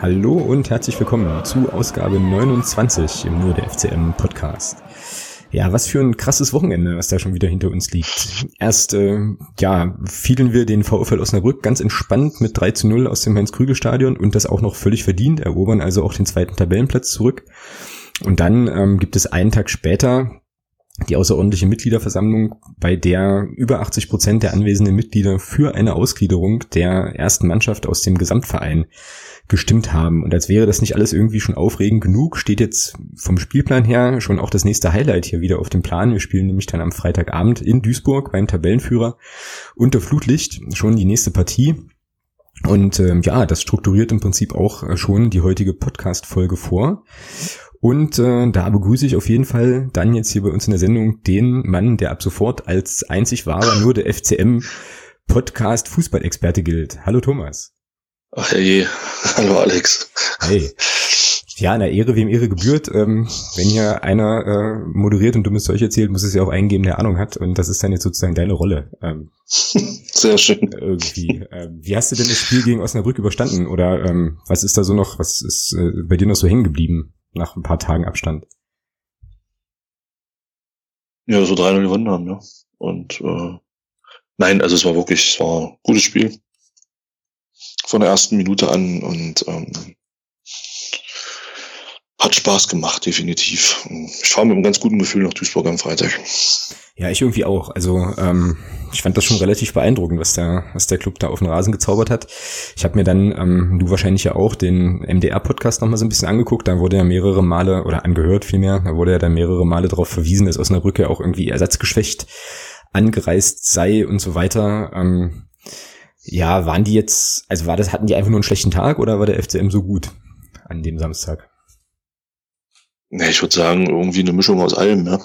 Hallo und herzlich willkommen zu Ausgabe 29 im Nur der FCM-Podcast. Ja, was für ein krasses Wochenende, was da schon wieder hinter uns liegt. Erst, fielen wir den VfL Osnabrück ganz entspannt mit 3:0 aus dem Heinz-Krügel-Stadion und das auch noch völlig verdient, erobern also auch den zweiten Tabellenplatz zurück. Und dann gibt es einen Tag später die außerordentliche Mitgliederversammlung, bei der über 80% der anwesenden Mitglieder für eine Ausgliederung der ersten Mannschaft aus dem Gesamtverein gestimmt haben. Und als wäre das nicht alles irgendwie schon aufregend genug, steht jetzt vom Spielplan her schon auch das nächste Highlight hier wieder auf dem Plan. Wir spielen nämlich dann am Freitagabend in Duisburg beim Tabellenführer unter Flutlicht schon die nächste Partie. Und das strukturiert im Prinzip auch schon die heutige Podcast-Folge vor. Und da begrüße ich auf jeden Fall dann jetzt hier bei uns in der Sendung den Mann, der ab sofort als einzig wahrer nur der FCM-Podcast-Fußballexperte gilt. Hallo Thomas. Ach hey, hallo Alex. Hey. Ja, na Ehre, wem Ehre gebührt. Wenn hier einer moderiert und dummes Zeug erzählt, muss es ja auch einen geben, der Ahnung hat. Und das ist dann jetzt sozusagen deine Rolle. Sehr schön. Irgendwie. Wie hast du denn das Spiel gegen Osnabrück überstanden? Oder was ist da so noch, was ist bei dir noch so hängen geblieben nach ein paar Tagen Abstand? Ja, so 3-0 gewonnen haben, ja. Und es war ein gutes Spiel. Von der ersten Minute an und hat Spaß gemacht, definitiv. Ich fahre mit einem ganz guten Gefühl nach Duisburg am Freitag. Ja, ich irgendwie auch. Also ich fand das schon relativ beeindruckend, was der Club da auf den Rasen gezaubert hat. Ich habe mir dann, du wahrscheinlich ja auch, den MDR-Podcast nochmal so ein bisschen angeguckt. Da wurde ja mehrere Male, oder angehört vielmehr, da wurde ja dann mehrere Male darauf verwiesen, dass Osnabrück ja auch irgendwie ersatzgeschwächt angereist sei und so weiter. Ja, waren die jetzt, also hatten die einfach nur einen schlechten Tag oder war der FCM so gut an dem Samstag? Ich würde sagen, irgendwie eine Mischung aus allem, ja.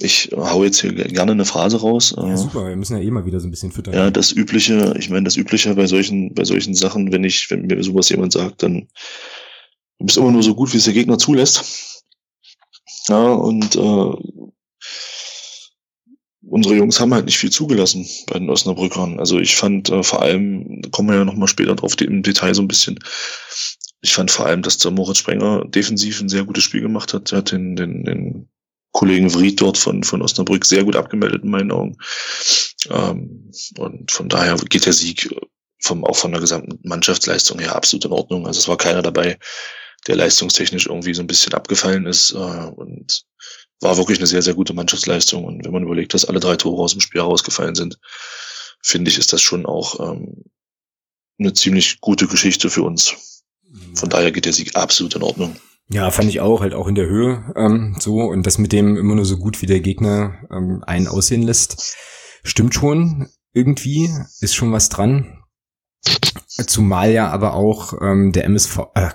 Ich hau jetzt hier gerne eine Phrase raus. Ja, super, wir müssen ja eh mal wieder so ein bisschen füttern. Ja, das Übliche bei solchen Sachen, wenn mir sowas jemand sagt, dann du bist immer nur so gut, wie es der Gegner zulässt. Ja, und unsere Jungs haben halt nicht viel zugelassen bei den Osnabrückern. Also ich fand vor allem, da kommen wir ja nochmal später drauf im Detail so ein bisschen, ich fand vor allem, dass der Moritz Sprenger defensiv ein sehr gutes Spiel gemacht hat. Er hat den Kollegen Vried dort von Osnabrück sehr gut abgemeldet in meinen Augen. Und von daher geht der Sieg auch von der gesamten Mannschaftsleistung her absolut in Ordnung. Also es war keiner dabei, der leistungstechnisch irgendwie so ein bisschen abgefallen ist. Und war wirklich eine sehr, sehr gute Mannschaftsleistung. Und wenn man überlegt, dass alle 3 Tore aus dem Spiel herausgefallen sind, finde ich, ist das schon auch eine ziemlich gute Geschichte für uns. Von daher geht der Sieg absolut in Ordnung. Ja, fand ich auch, halt auch in der Höhe so. Und das mit dem immer nur so gut, wie der Gegner einen aussehen lässt, stimmt schon irgendwie, ist schon was dran. Zumal ja aber auch der MSV bei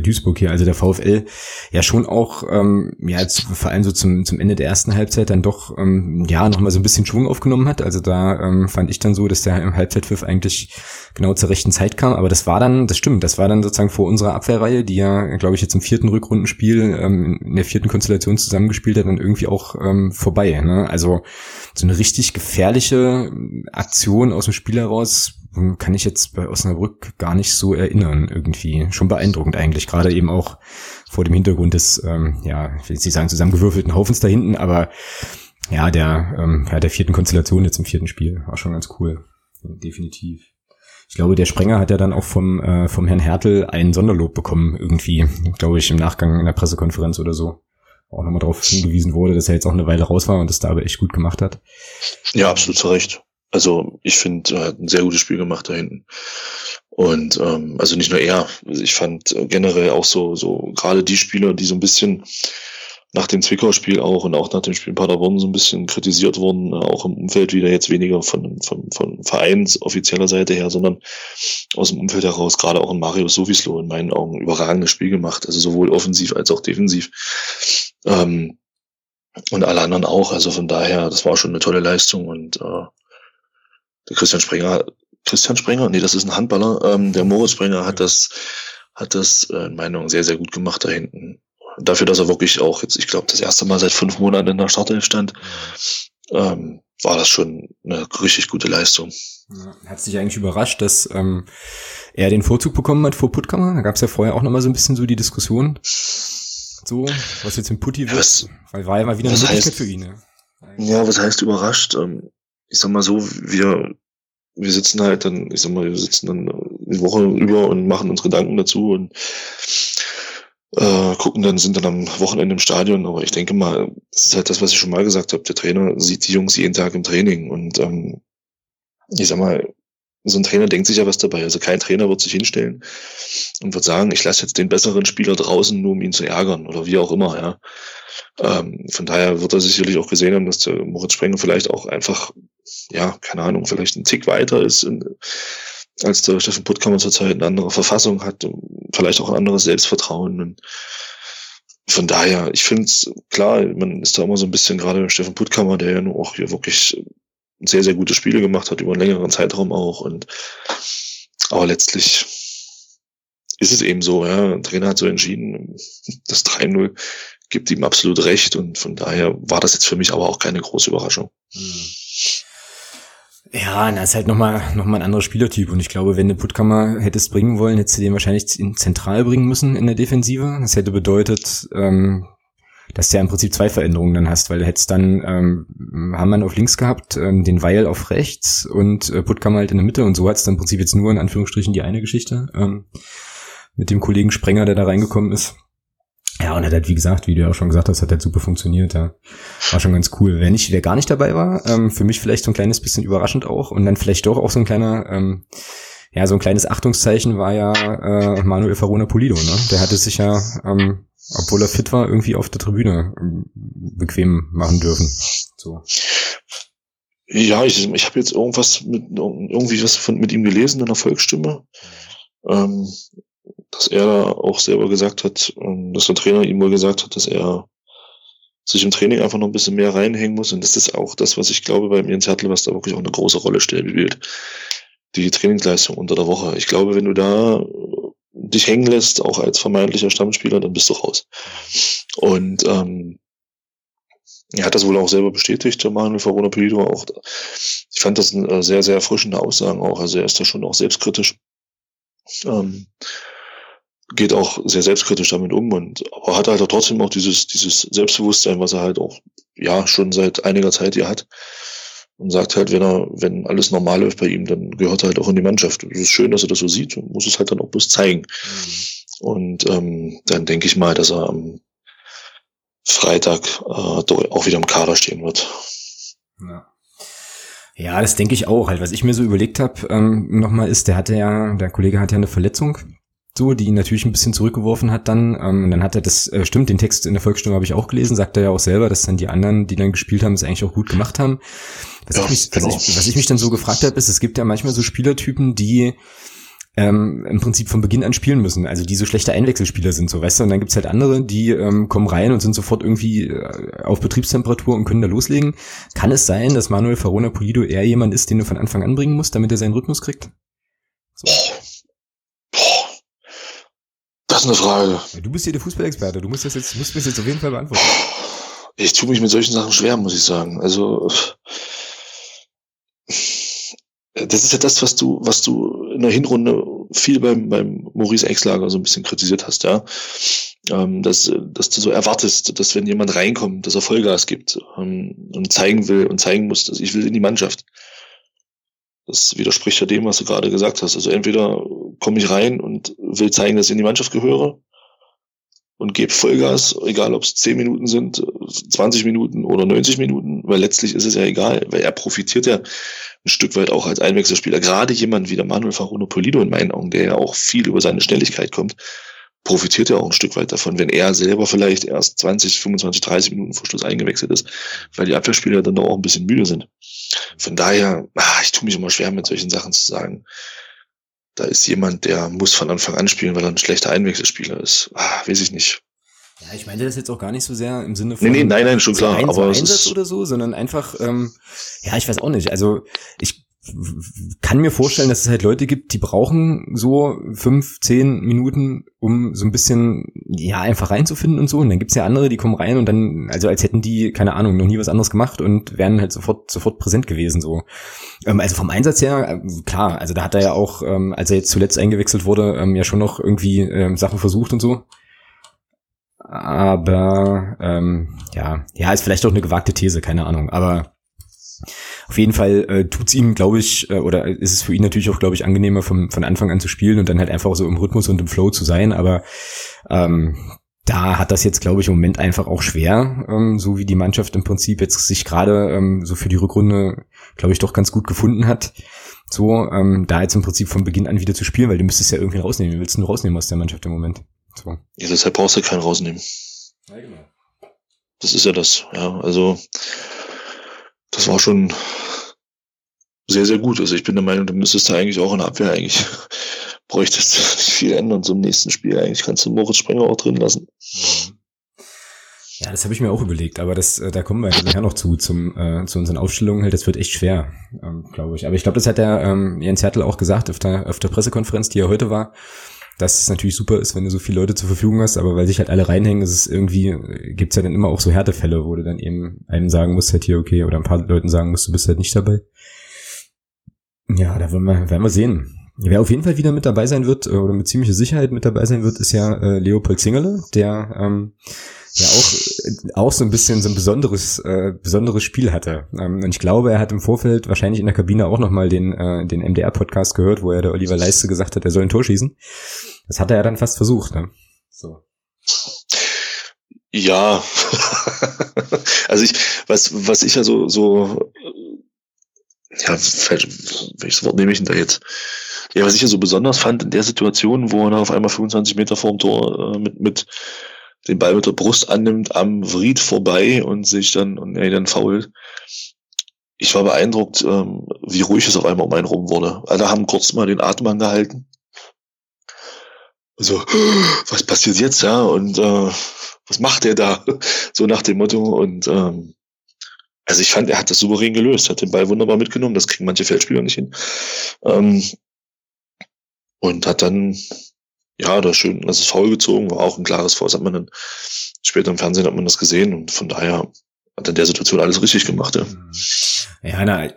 Duisburg hier, also der VfL, ja schon auch, vor allem so zum Ende der ersten Halbzeit dann doch, nochmal so ein bisschen Schwung aufgenommen hat. Also da fand ich dann so, dass der im Halbzeitpfiff eigentlich genau zur rechten Zeit kam. Aber das war dann sozusagen vor unserer Abwehrreihe, die ja, glaube ich, jetzt im 4. Rückrundenspiel in der 4. Konstellation zusammengespielt hat, dann irgendwie auch vorbei. Ne? Also so eine richtig gefährliche Aktion aus dem Spiel heraus kann ich jetzt bei Osnabrück gar nicht so erinnern irgendwie. Schon beeindruckend eigentlich, gerade eben auch vor dem Hintergrund des, ich will jetzt nicht sagen zusammengewürfelten Haufens da hinten, aber ja, der 4. Konstellation jetzt im 4. Spiel war schon ganz cool, definitiv. Ich glaube, der Sprenger hat ja dann auch vom Herrn Hertel einen Sonderlob bekommen irgendwie, glaube ich, im Nachgang in der Pressekonferenz oder so. Auch nochmal darauf hingewiesen wurde, dass er jetzt auch eine Weile raus war und das da aber echt gut gemacht hat. Ja, absolut zu Recht. Also ich finde, er hat ein sehr gutes Spiel gemacht da hinten. Und also nicht nur er, ich fand generell auch so gerade die Spieler, die so ein bisschen nach dem Zwickau-Spiel auch und auch nach dem Spiel in Paderborn so ein bisschen kritisiert wurden, auch im Umfeld wieder, jetzt weniger von vereinsoffizieller Seite her, sondern aus dem Umfeld heraus, gerade auch in Marius Sowislo in meinen Augen, überragendes Spiel gemacht, also sowohl offensiv als auch defensiv. Und alle anderen auch, also von daher, das war schon eine tolle Leistung und der Christian Sprenger? Nee, das ist ein Handballer. Der Moritz Sprenger hat das in meiner Meinung sehr, sehr gut gemacht da hinten. Dafür, dass er wirklich auch jetzt, ich glaube, das erste Mal seit 5 Monaten in der Startelf stand, war das schon eine richtig gute Leistung. Hat es dich eigentlich überrascht, dass er den Vorzug bekommen hat vor Puttkammer? Da gab es ja vorher auch nochmal so ein bisschen so die Diskussion, so was jetzt im Putti wird, weil war ja mal wieder eine Möglichkeit für ihn. Ja, was heißt überrascht? Ich sag mal so, wir sitzen halt dann, die Woche über und machen uns Gedanken dazu und gucken dann, sind dann am Wochenende im Stadion, aber ich denke mal, das ist halt das, was ich schon mal gesagt habe, der Trainer sieht die Jungs jeden Tag im Training und ich sag mal, so ein Trainer denkt sich ja was dabei, also kein Trainer wird sich hinstellen und wird sagen, ich lasse jetzt den besseren Spieler draußen, nur um ihn zu ärgern oder wie auch immer, ja. Von daher wird er sicherlich auch gesehen haben, dass der Moritz Sprenger vielleicht auch einfach, ja, keine Ahnung, vielleicht einen Tick weiter ist als der Steffen Puttkammer zurzeit, eine andere Verfassung hat, vielleicht auch ein anderes Selbstvertrauen. Und von daher, ich finde es klar, man ist da immer so ein bisschen, gerade mit Steffen Puttkammer, der ja nun auch hier wirklich sehr, sehr gute Spiele gemacht hat, über einen längeren Zeitraum auch. Aber letztlich ist es eben so, ja, der Trainer hat so entschieden, das 3-0 gibt ihm absolut recht. Und von daher war das jetzt für mich aber auch keine große Überraschung. Ja, das ist halt nochmal ein anderer Spielertyp. Und ich glaube, wenn du Puttkammer hättest bringen wollen, hättest du den wahrscheinlich zentral bringen müssen in der Defensive. Das hätte bedeutet, dass du ja im Prinzip zwei Veränderungen dann hast, weil du hättest dann Hamann auf links gehabt, den Weil auf rechts und Puttkammer halt in der Mitte. Und so hat es dann im Prinzip jetzt nur in Anführungsstrichen die eine Geschichte mit dem Kollegen Sprenger, der da reingekommen ist. Ja, und hat halt, wie gesagt, wie du ja auch schon gesagt hast, hat halt super funktioniert, ja. War schon ganz cool. Wer gar nicht dabei war, für mich vielleicht so ein kleines bisschen überraschend auch und dann vielleicht doch auch so ein kleiner, so ein kleines Achtungszeichen war ja Manuel Farrona Polido, ne? Der hatte sich ja, obwohl er fit war, irgendwie auf der Tribüne bequem machen dürfen. So. Ja, ich habe jetzt mit ihm gelesen in der Volksstimme. Dass er da auch selber gesagt hat, dass der Trainer ihm wohl gesagt hat, dass er sich im Training einfach noch ein bisschen mehr reinhängen muss. Und das ist auch das, was ich glaube bei Jens Hertel, was da wirklich auch eine große Rolle spielt, die Trainingsleistung unter der Woche. Ich glaube, wenn du da dich hängen lässt, auch als vermeintlicher Stammspieler, dann bist du raus. Und er hat das wohl auch selber bestätigt, der Manuel Farrona Polido auch. Ich fand das eine sehr, sehr erfrischende Aussagen auch. Also er ist da schon auch selbstkritisch. Geht auch sehr selbstkritisch damit um aber hat halt auch trotzdem auch dieses Selbstbewusstsein, was er halt auch, ja, schon seit einiger Zeit hier hat. Und sagt halt, wenn alles normal läuft bei ihm, dann gehört er halt auch in die Mannschaft. Und es ist schön, dass er das so sieht und muss es halt dann auch bloß zeigen. Und, dann denke ich mal, dass er am Freitag, auch wieder im Kader stehen wird. Ja. Ja, das denke ich auch. Halt, was ich mir so überlegt habe, nochmal ist, der Kollege hat ja eine Verletzung, so, die ihn natürlich ein bisschen zurückgeworfen hat dann. Und dann hat er das, stimmt, den Text in der Volksstimme habe ich auch gelesen, sagt er ja auch selber, dass dann die anderen, die dann gespielt haben, es eigentlich auch gut gemacht haben. Was ich mich dann so gefragt habe, ist, es gibt ja manchmal so Spielertypen, die im Prinzip von Beginn an spielen müssen, also die so schlechte Einwechselspieler sind, so, weißt du, und dann gibt's halt andere, die kommen rein und sind sofort irgendwie auf Betriebstemperatur und können da loslegen. Kann es sein, dass Manuel Farrona Polido eher jemand ist, den du von Anfang an bringen musst, damit er seinen Rhythmus kriegt? So. Das ist eine Frage. Du bist hier der Fußballexperte, du musst mir das jetzt auf jeden Fall beantworten. Ich tue mich mit solchen Sachen schwer, muss ich sagen. Also das ist ja das, was du in der Hinrunde viel beim Maurice Exlager so ein bisschen kritisiert hast, ja. Dass du so erwartest, dass wenn jemand reinkommt, dass er Vollgas gibt, und zeigen will und zeigen muss, dass ich will in die Mannschaft. Das widerspricht ja dem, was du gerade gesagt hast. Also entweder komme ich rein und will zeigen, dass ich in die Mannschaft gehöre und gebe Vollgas, egal ob es 10 Minuten sind, 20 Minuten oder 90 Minuten, weil letztlich ist es ja egal, weil er profitiert ja ein Stück weit auch als Einwechselspieler. Gerade jemand wie der Manuel Farrona Polido in meinen Augen, der ja auch viel über seine Schnelligkeit kommt, profitiert ja auch ein Stück weit davon, wenn er selber vielleicht erst 20, 25, 30 Minuten vor Schluss eingewechselt ist, weil die Abwehrspieler dann doch auch ein bisschen müde sind. Von daher, ich tue mich immer schwer, mit solchen Sachen zu sagen, da ist jemand, der muss von Anfang an spielen, weil er ein schlechter Einwechselspieler ist. Weiß ich nicht. Ja, ich meinte das jetzt auch gar nicht so sehr im Sinne von nein, schon klar, aber Einsatz oder so, sondern einfach, ich weiß auch nicht. Also ich kann mir vorstellen, dass es halt Leute gibt, die brauchen so 5-10 Minuten, um so ein bisschen, ja, einfach reinzufinden und so. Und dann gibt's ja andere, die kommen rein und dann, also als hätten die, keine Ahnung, noch nie was anderes gemacht und wären halt sofort präsent gewesen, so. Also vom Einsatz her, klar, also da hat er ja auch, als er jetzt zuletzt eingewechselt wurde, ja schon noch irgendwie Sachen versucht und so. Aber, ja, ist vielleicht auch eine gewagte These, keine Ahnung, aber auf jeden Fall tut's ihm, glaube ich, oder ist es für ihn natürlich auch, glaube ich, angenehmer von Anfang an zu spielen und dann halt einfach so im Rhythmus und im Flow zu sein, aber da hat das jetzt, glaube ich, im Moment einfach auch schwer, so wie die Mannschaft im Prinzip jetzt sich gerade so für die Rückrunde, glaube ich, doch ganz gut gefunden hat, so da jetzt im Prinzip von Beginn an wieder zu spielen, weil du müsstest ja irgendwie rausnehmen, du willst nur rausnehmen aus der Mannschaft im Moment. So. Ja, deshalb brauchst du keinen rausnehmen. Ja, genau. Das ist ja das, ja, also das war schon sehr, sehr gut. Also ich bin der Meinung, du müsstest da eigentlich auch in der Abwehr eigentlich bräuchtest nicht viel ändern zum nächsten Spiel. Eigentlich kannst du Moritz Sprenger auch drin lassen. Ja, das habe ich mir auch überlegt, aber das, da kommen wir nachher noch zu unseren Aufstellungen halt. Das wird echt schwer, glaube ich. Aber ich glaube, das hat der Jens Hertel auch gesagt auf der Pressekonferenz, die ja heute war, dass es natürlich super ist, wenn du so viele Leute zur Verfügung hast, aber weil sich halt alle reinhängen, ist es irgendwie, gibt's ja dann immer auch so Härtefälle, wo du dann eben einem sagen musst, halt hier, okay, oder ein paar Leuten sagen musst, du bist halt nicht dabei. Ja, da werden wir sehen. Wer auf jeden Fall wieder mit dabei sein wird, oder mit ziemlicher Sicherheit mit dabei sein wird, ist ja Leopold Zingerle, der ja auch so ein bisschen so ein besonderes Spiel hatte. Und ich glaube, er hat im Vorfeld wahrscheinlich in der Kabine auch nochmal den MDR-Podcast gehört, wo er der Oliver Leiste gesagt hat, er soll ein Tor schießen. Das hat er ja dann fast versucht, ne? So. Ja. Also was ich ja so, ja, welches Wort nehme ich denn da jetzt? Ja, was ich ja so besonders fand in der Situation, wo er auf einmal 25 Meter vorm Tor mit den Ball mit der Brust annimmt, am Vried vorbei und sich dann, und er dann fault. Ich war beeindruckt, wie ruhig es auf einmal um einen rum wurde. Alle haben kurz mal den Atem angehalten. So, was passiert jetzt, ja? Und was macht der da? So nach dem Motto. Und also ich fand, er hat das souverän gelöst, hat den Ball wunderbar mitgenommen. Das kriegen manche Feldspieler nicht hin. Und hat dann, ja, das ist schön, das ist faul gezogen, war auch ein klares Foul. Das hat man dann später im Fernsehen, hat man das gesehen, und von daher hat in der Situation alles richtig gemacht, ja. Ja, na,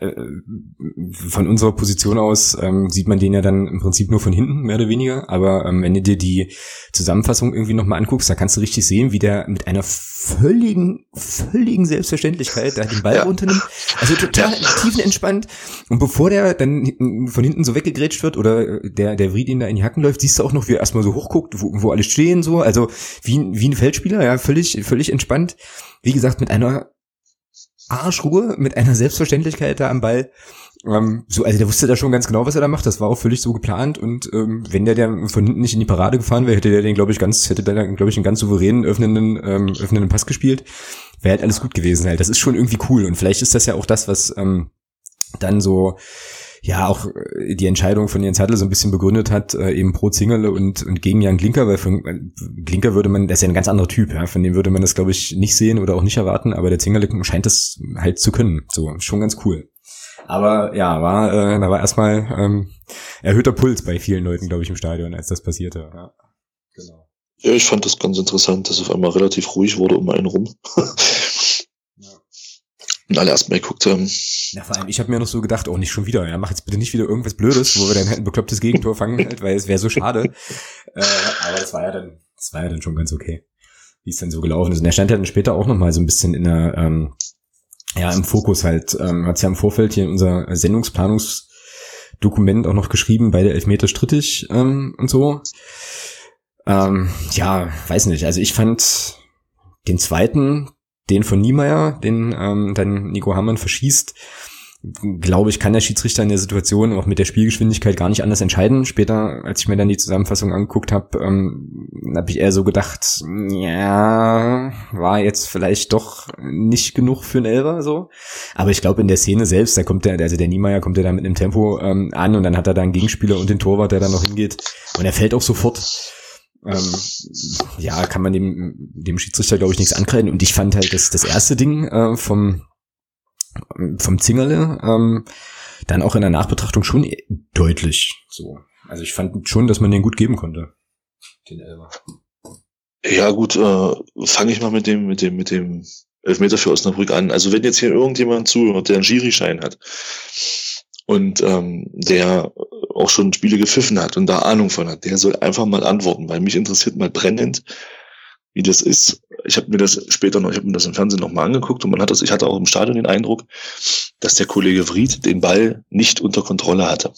von unserer Position aus sieht man den ja dann im Prinzip nur von hinten, mehr oder weniger, aber wenn du dir die Zusammenfassung irgendwie nochmal anguckst, da kannst du richtig sehen, wie der mit einer völligen Selbstverständlichkeit da den Ball runternimmt, also total tiefenentspannt, und bevor der dann von hinten so weggegrätscht wird oder der Vried ihn da in die Hacken läuft, siehst du auch noch, wie er erstmal so hochguckt, wo alle stehen, so, also wie ein Feldspieler, ja, völlig entspannt, wie gesagt, mit einer Arschruhe, mit einer Selbstverständlichkeit da am Ball. So, also der wusste da schon ganz genau, was er da macht. Das war auch völlig so geplant. Und wenn der von hinten nicht in die Parade gefahren wäre, hätte der den, glaube ich, einen ganz souveränen öffnenden Pass gespielt. Wäre halt alles gut gewesen halt. Das ist schon irgendwie cool. Und vielleicht ist das ja auch das, was dann so, ja, auch die Entscheidung von Jens Hertel so ein bisschen begründet hat, eben pro Zingerle und gegen Jan Klinker, weil von Klinker würde man, der ist ja ein ganz anderer Typ, ja, von dem würde man das, glaube ich, nicht sehen oder auch nicht erwarten, aber der Zingerle scheint das halt zu können, so, schon ganz cool. Aber ja, da war erstmal erhöhter Puls bei vielen Leuten, glaube ich, im Stadion, als das passierte, ja. Genau. Ja, ich fand das ganz interessant, dass auf einmal relativ ruhig wurde um einen rum. Und alle erstmal geguckt haben. Ja, vor allem, ich habe mir noch so gedacht, oh, nicht schon wieder, ja, mach jetzt bitte nicht wieder irgendwas Blödes, wo wir dann halt ein beklopptes Gegentor fangen, halt, weil es wäre so schade. Aber das war ja dann schon ganz okay, wie es dann so gelaufen ist. Und er stand ja dann später auch nochmal so ein bisschen in der, im Fokus halt, hat's ja im Vorfeld hier in unser Sendungsplanungsdokument auch noch geschrieben, beide Elfmeter strittig, und so. Ja, weiß nicht, also ich fand den zweiten, den von Niemeyer, den dann Nico Hammann verschießt, glaube ich, kann der Schiedsrichter in der Situation auch mit der Spielgeschwindigkeit gar nicht anders entscheiden. Später, als ich mir dann die Zusammenfassung angeguckt habe, habe ich eher so gedacht, ja, war jetzt vielleicht doch nicht genug für einen Elfer, so. Aber ich glaube, in der Szene selbst, da kommt der Niemeyer kommt ja da mit einem Tempo an, und dann hat er da einen Gegenspieler und den Torwart, der da noch hingeht, und er fällt auch sofort. Ja, kann man dem Schiedsrichter, glaube ich, nichts ankreiden. Und ich fand halt das erste Ding vom Zingerle dann auch in der Nachbetrachtung schon deutlich so. Also ich fand schon, dass man den gut geben konnte, den Elfer. Ja gut, fange ich mal mit dem Elfmeter für Osnabrück an. Also wenn jetzt hier irgendjemand zuhört, der einen Schiri-Schein hat und der auch schon Spiele gepfiffen hat und da Ahnung von hat, der soll einfach mal antworten, weil mich interessiert mal brennend, wie das ist. Ich habe mir das im Fernsehen nochmal angeguckt und ich hatte auch im Stadion den Eindruck, dass der Kollege Vried den Ball nicht unter Kontrolle hatte.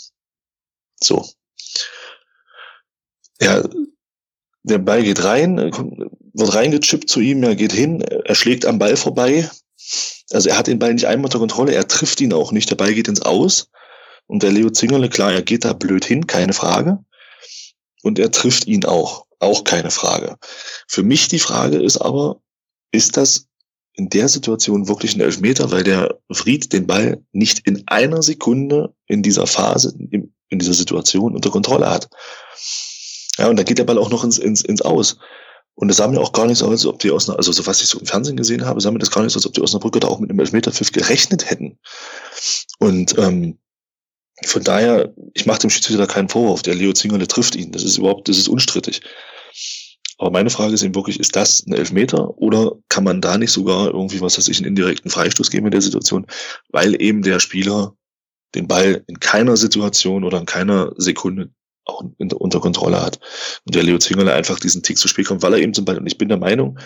So. Ja, der Ball geht rein, wird reingechippt zu ihm, er geht hin, er schlägt am Ball vorbei. Also er hat den Ball nicht einmal unter Kontrolle, er trifft ihn auch nicht, der Ball geht ins Aus. Und der Leo Zingerle, klar, er geht da blöd hin, keine Frage. Und er trifft ihn auch keine Frage. Für mich die Frage ist aber, ist das in der Situation wirklich ein Elfmeter, weil der Vried den Ball nicht in einer Sekunde in dieser Phase, in dieser Situation unter Kontrolle hat. Ja, und dann geht der Ball auch noch ins Aus. Und das sah mir auch gar nicht so aus, als ob die Osnabrücker, also so was ich so im Fernsehen gesehen habe, sah mir das gar nicht so, als ob die Osnabrücker da auch mit einem Elfmeterpfiff gerechnet hätten. Und von daher, ich mache dem Schiedsrichter keinen Vorwurf, der Leo Zingerle trifft ihn, das ist unstrittig. Aber meine Frage ist eben wirklich, ist das ein Elfmeter oder kann man da nicht sogar irgendwie, einen indirekten Freistoß geben in der Situation, weil eben der Spieler den Ball in keiner Situation oder in keiner Sekunde auch unter Kontrolle hat. Und der Leo Zingerle einfach diesen Tick zu spät kommt, weil er eben zum Ball, und ich bin der Meinung,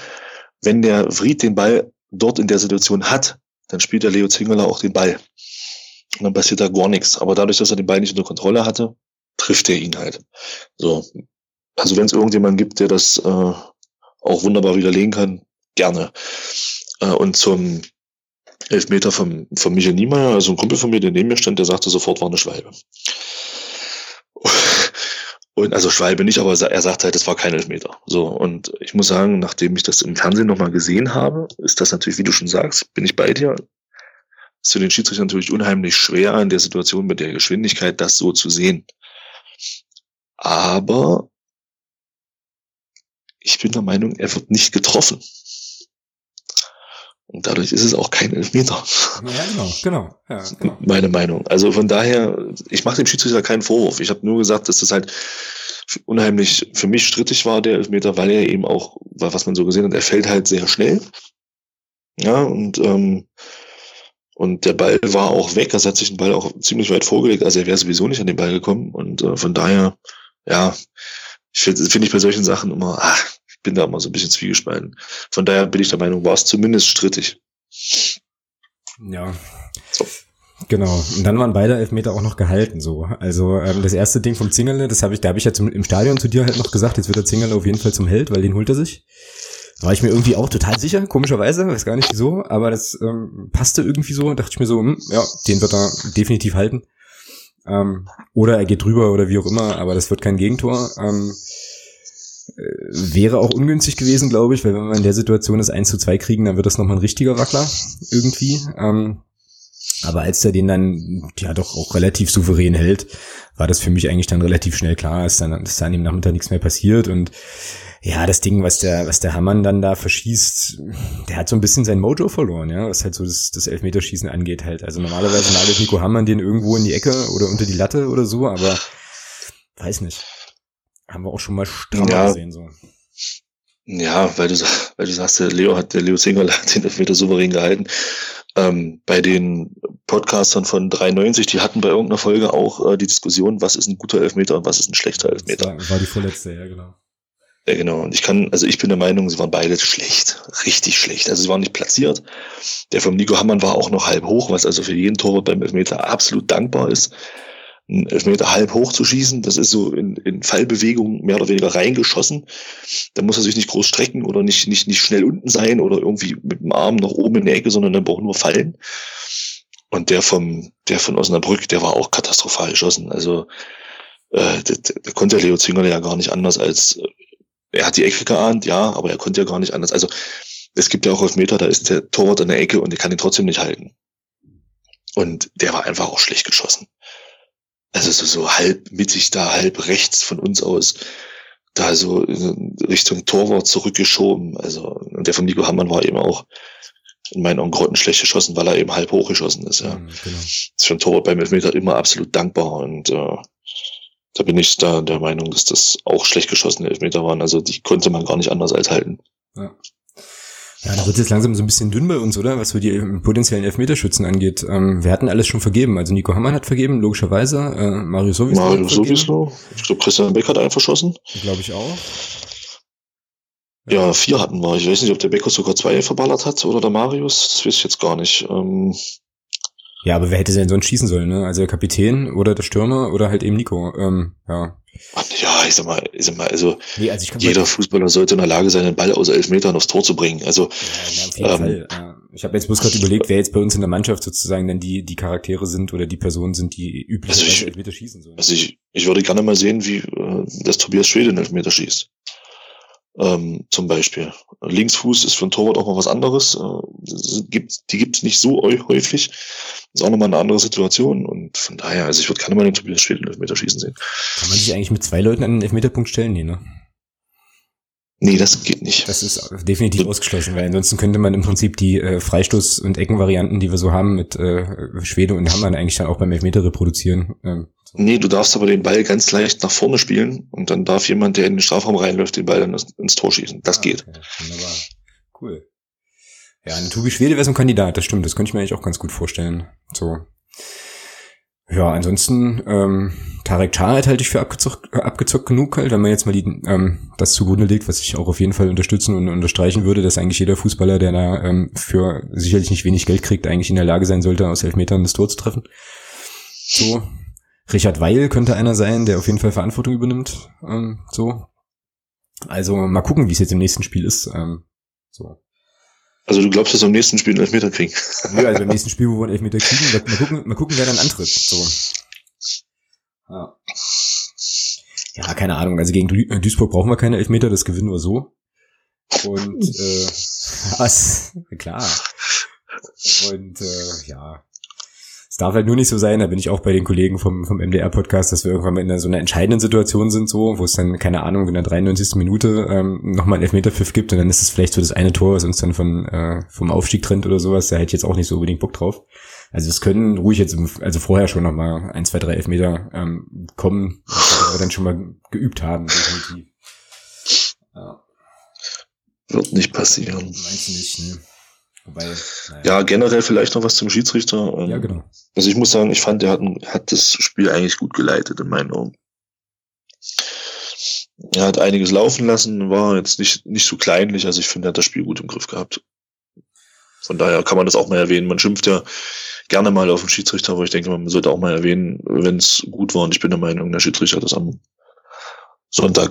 wenn der Vried den Ball dort in der Situation hat, dann spielt der Leo Zingerle auch den Ball. Und dann passiert da gar nichts. Aber dadurch, dass er den Ball nicht unter Kontrolle hatte, trifft er ihn halt. So. Also wenn es irgendjemanden gibt, der das auch wunderbar widerlegen kann, gerne. Und zum Elfmeter von Michael Niemeyer, also ein Kumpel von mir, der neben mir stand, der sagte sofort, war eine Schwalbe. Und also Schwalbe nicht, aber er sagt halt, es war kein Elfmeter. So, und ich muss sagen, nachdem ich das im Fernsehen nochmal gesehen habe, ist das natürlich, wie du schon sagst, bin ich bei dir, ist für den Schiedsrichter natürlich unheimlich schwer, in der Situation mit der Geschwindigkeit das so zu sehen. Aber ich bin der Meinung, er wird nicht getroffen. Und dadurch ist es auch kein Elfmeter. Ja, genau. Ja, genau. Meine Meinung. Also von daher, ich mache dem Schiedsrichter keinen Vorwurf. Ich habe nur gesagt, dass das halt unheimlich für mich strittig war, der Elfmeter, weil er eben auch, was man so gesehen hat, er fällt halt sehr schnell. Ja, und der Ball war auch weg, also hat sich den Ball auch ziemlich weit vorgelegt, also er wäre sowieso nicht an den Ball gekommen und von daher, ja, finde ich bei solchen Sachen immer, ich bin da immer so ein bisschen zwiegespalten. Von daher bin ich der Meinung, war es zumindest strittig. Ja, so. Genau. Und dann waren beide Elfmeter auch noch gehalten, so. Also das erste Ding vom Zingerle, da habe ich ja im Stadion zu dir halt noch gesagt, jetzt wird der Zingerle auf jeden Fall zum Held, weil den holt er sich. War ich mir irgendwie auch total sicher, komischerweise, weiß gar nicht wieso, aber das passte irgendwie so, dachte ich mir so, ja, den wird er definitiv halten. Oder er geht drüber oder wie auch immer, aber das wird kein Gegentor. Wäre auch ungünstig gewesen, glaube ich, weil wenn wir in der Situation das 1:2 kriegen, dann wird das nochmal ein richtiger Wackler irgendwie. Aber als der den dann ja doch auch relativ souverän hält, war das für mich eigentlich dann relativ schnell klar, dass dann an dem Nachmittag nichts mehr passiert. Und ja, das Ding, was der Hamann dann da verschießt, der hat so ein bisschen sein Mojo verloren, ja, was halt so das Elfmeterschießen angeht halt. Also normalerweise nagelt Nico Hammann den irgendwo in die Ecke oder unter die Latte oder so, aber weiß nicht. Haben wir auch schon mal strammer gesehen, so. Ja, weil du sagst, der Leo Zingerle hat den Elfmeter souverän gehalten. Bei den Podcastern von 93, die hatten bei irgendeiner Folge auch die Diskussion, was ist ein guter Elfmeter und was ist ein schlechter Elfmeter. Das war die vorletzte, ja, genau. Ja, genau. Und ich bin der Meinung, sie waren beide schlecht. Richtig schlecht. Also sie waren nicht platziert. Der vom Nico Hammann war auch noch halb hoch, was also für jeden Torwart beim Elfmeter absolut dankbar ist. Einen Elfmeter halb hoch zu schießen, das ist so in Fallbewegung mehr oder weniger reingeschossen. Da muss er sich nicht groß strecken oder nicht schnell unten sein oder irgendwie mit dem Arm nach oben in die Ecke, sondern der braucht nur fallen. Und der von Osnabrück, der war auch katastrophal geschossen. Also, da konnte der Leo Zingerle ja gar nicht anders als, er hat die Ecke geahnt, ja, aber er konnte ja gar nicht anders. Also, es gibt ja auch Elfmeter, da ist der Torwart in der Ecke und der kann ihn trotzdem nicht halten. Und der war einfach auch schlecht geschossen. Also so halb mittig da, halb rechts von uns aus, da so in Richtung Torwart zurückgeschoben. Also, und der von Nico Hammann war eben auch in meinen Augen grottenschlecht geschossen, weil er eben halb hochgeschossen ist. Ja. Mhm, genau. Ist für ein Torwart beim Elfmeter immer absolut dankbar und da bin ich da der Meinung, dass das auch schlecht geschossene Elfmeter waren. Also die konnte man gar nicht anders als halten. Ja. Ja, da wird jetzt langsam so ein bisschen dünn bei uns, oder? Was für die potenziellen Elfmeterschützen angeht. Wir hatten alles schon vergeben. Also Nico Hammann hat vergeben, logischerweise. Marius Sowislo. Ich glaube, Christian Beck hat einen verschossen. Glaube ich auch. Ja, 4 hatten wir. Ich weiß nicht, ob der Becker sogar 2 verballert hat oder der Marius. Das weiß ich jetzt gar nicht. Ja, aber wer hätte denn sonst schießen sollen, ne? Also der Kapitän oder der Stürmer oder halt eben Nico. Ja. Ja, ich sag mal, also jeder Fußballer sollte in der Lage sein, den Ball aus 11 Metern aufs Tor zu bringen. Also ja, auf jeden Fall. Ich habe jetzt bloß gerade überlegt, wer jetzt bei uns in der Mannschaft sozusagen dann die Charaktere sind oder die Personen sind, die üblicherweise Elfmeter schießen sollen. Also ich würde gerne mal sehen, wie das Tobias Schwede einen Elfmeter schießt. Zum Beispiel. Linksfuß ist für ein Torwart auch mal was anderes. Die gibt's nicht so häufig. Ist auch nochmal eine andere Situation. Und von daher, also ich würde gerne mal den Tobias Schwede in den Elfmeter schießen sehen. Kann man sich eigentlich mit 2 Leuten an den Elfmeterpunkt stellen? Nee, ne? Nee, das geht nicht. Das ist definitiv ausgeschlossen, weil ansonsten könnte man im Prinzip die Freistoß- und Eckenvarianten, die wir so haben, mit Schwede und Hammann eigentlich dann auch beim Elfmeter reproduzieren. Nee, du darfst aber den Ball ganz leicht nach vorne spielen und dann darf jemand, der in den Strafraum reinläuft, den Ball dann ins Tor schießen. Das geht. Okay. Wunderbar. Cool. Ja, ein Tobi Schwede wäre so ein Kandidat, das stimmt. Das könnte ich mir eigentlich auch ganz gut vorstellen. So. Ja, ansonsten Tarek Çağat halte ich für abgezockt genug, halt, wenn man jetzt mal das zugrunde legt, was ich auch auf jeden Fall unterstützen und unterstreichen würde, dass eigentlich jeder Fußballer, der da für sicherlich nicht wenig Geld kriegt, eigentlich in der Lage sein sollte, aus 11 Metern das Tor zu treffen. So, Richard Weil könnte einer sein, der auf jeden Fall Verantwortung übernimmt. So, also mal gucken, wie es jetzt im nächsten Spiel ist. So. Also du glaubst, dass wir im nächsten Spiel einen Elfmeter kriegen? Ja, also im nächsten Spiel, wo wir einen Elfmeter kriegen, mal gucken, wer dann antritt. So. Ja, keine Ahnung. Also gegen Duisburg brauchen wir keine Elfmeter, das gewinnen wir so. Und was? Klar. Und ja. Es darf halt nur nicht so sein, da bin ich auch bei den Kollegen vom MDR-Podcast, dass wir irgendwann mal in so einer entscheidenden Situation sind, so, wo es dann, keine Ahnung, in der 93. Minute nochmal einen Elfmeterpfiff gibt und dann ist es vielleicht so das eine Tor, was uns dann vom Aufstieg trennt oder sowas, da hätte ich jetzt auch nicht so unbedingt Bock drauf. Also es können ruhig jetzt, also vorher schon nochmal 1, 2, 3 Elfmeter kommen, was wir dann schon mal geübt haben, definitiv. Ja. Wird nicht passieren. Meinst du nicht, ne? Wobei, naja. Ja, generell vielleicht noch was zum Schiedsrichter. Ja, genau. Also ich muss sagen, ich fand, der hat das Spiel eigentlich gut geleitet, in meinen Augen. Er hat einiges laufen lassen, war jetzt nicht so kleinlich, also ich finde, er hat das Spiel gut im Griff gehabt. Von daher kann man das auch mal erwähnen. Man schimpft ja gerne mal auf den Schiedsrichter, aber ich denke, man sollte auch mal erwähnen, wenn es gut war. Und ich bin der Meinung, der Schiedsrichter hat das am Samstag.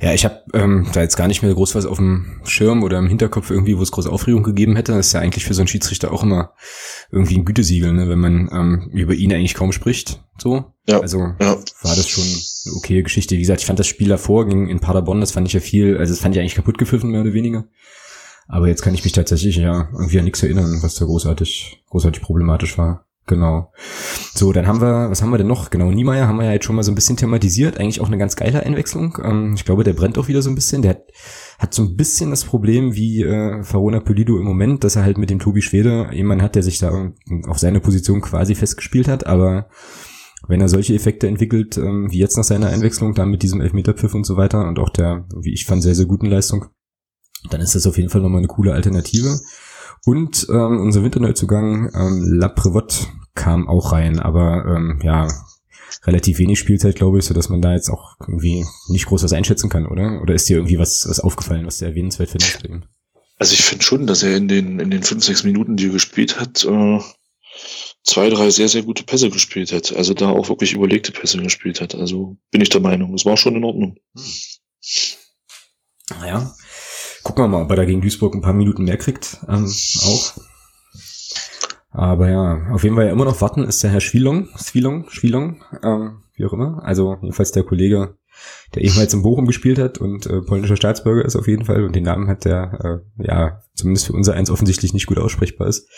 Ja, ich habe da jetzt gar nicht mehr groß was auf dem Schirm oder im Hinterkopf irgendwie, wo es große Aufregung gegeben hätte. Das ist ja eigentlich für so einen Schiedsrichter auch immer irgendwie ein Gütesiegel, ne? Wenn man über ihn eigentlich kaum spricht. So, ja, also war das schon eine okaye Geschichte. Wie gesagt, ich fand das Spiel davor in Paderborn, das fand ich eigentlich kaputt gepfiffen, mehr oder weniger. Aber jetzt kann ich mich tatsächlich irgendwie an nichts erinnern, was da großartig problematisch war. Genau. So, dann was haben wir denn noch? Genau, Niemeyer haben wir ja jetzt schon mal so ein bisschen thematisiert. Eigentlich auch eine ganz geile Einwechslung. Ich glaube, der brennt auch wieder so ein bisschen. Der hat so ein bisschen das Problem wie Farrona Polido im Moment, dass er halt mit dem Tobi Schwede jemanden hat, der sich da auf seine Position quasi festgespielt hat. Aber wenn er solche Effekte entwickelt, wie jetzt nach seiner Einwechslung, dann mit diesem Elfmeterpfiff und so weiter und auch der, wie ich fand, sehr, sehr guten Leistung, dann ist das auf jeden Fall nochmal eine coole Alternative. Und unser Winterneuzugang Laprevot kam auch rein, aber relativ wenig Spielzeit, glaube ich, so dass man da jetzt auch irgendwie nicht groß was einschätzen kann, oder? Oder ist dir irgendwie was aufgefallen, was dir erwähnenswert findest? Also ich finde schon, dass er in den 5-6 Minuten, die er gespielt hat, 2-3 sehr, sehr gute Pässe gespielt hat. Also da auch wirklich überlegte Pässe gespielt hat. Also bin ich der Meinung, es war schon in Ordnung. Naja. Gucken wir mal, ob er da gegen Duisburg ein paar Minuten mehr kriegt, auch. Aber ja, auf jeden Fall immer noch warten ist der Herr Schwilong, wie auch immer. Also jedenfalls der Kollege, der ebenfalls in Bochum gespielt hat und polnischer Staatsbürger ist auf jeden Fall und den Namen hat, der zumindest für unser eins offensichtlich nicht gut aussprechbar ist.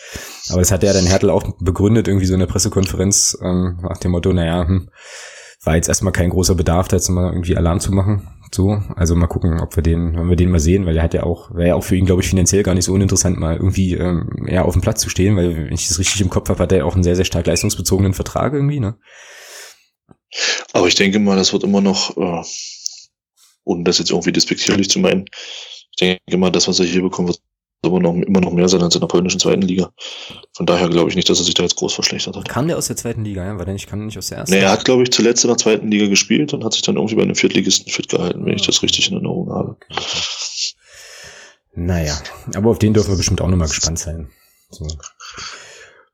Aber das hat ja dann Hertel auch begründet, irgendwie so in der Pressekonferenz nach dem Motto, war jetzt erstmal kein großer Bedarf, da jetzt mal irgendwie Alarm zu machen. So, also mal gucken, ob wir den, wenn wir den mal sehen, weil der hat ja auch, wäre ja auch für ihn, glaube ich, finanziell gar nicht so uninteressant, mal irgendwie eher auf dem Platz zu stehen, weil, wenn ich das richtig im Kopf habe, hat er auch einen sehr, sehr stark leistungsbezogenen Vertrag irgendwie, ne? Aber ich denke mal, das wird immer noch, ohne das jetzt irgendwie despektierlich zu meinen, ich denke mal, das, was er hier bekommt, wird immer noch mehr sein als in der polnischen zweiten Liga. Von daher glaube ich nicht, dass er sich da jetzt groß verschlechtert hat. Kam der aus der zweiten Liga, ja? Weil ich kann nicht aus der ersten. Nee, er hat, glaube ich, zuletzt in der zweiten Liga gespielt und hat sich dann irgendwie bei einem Viertligisten fit gehalten, wenn ich das richtig in Erinnerung habe. Naja, aber auf den dürfen wir bestimmt auch nochmal gespannt sein. So.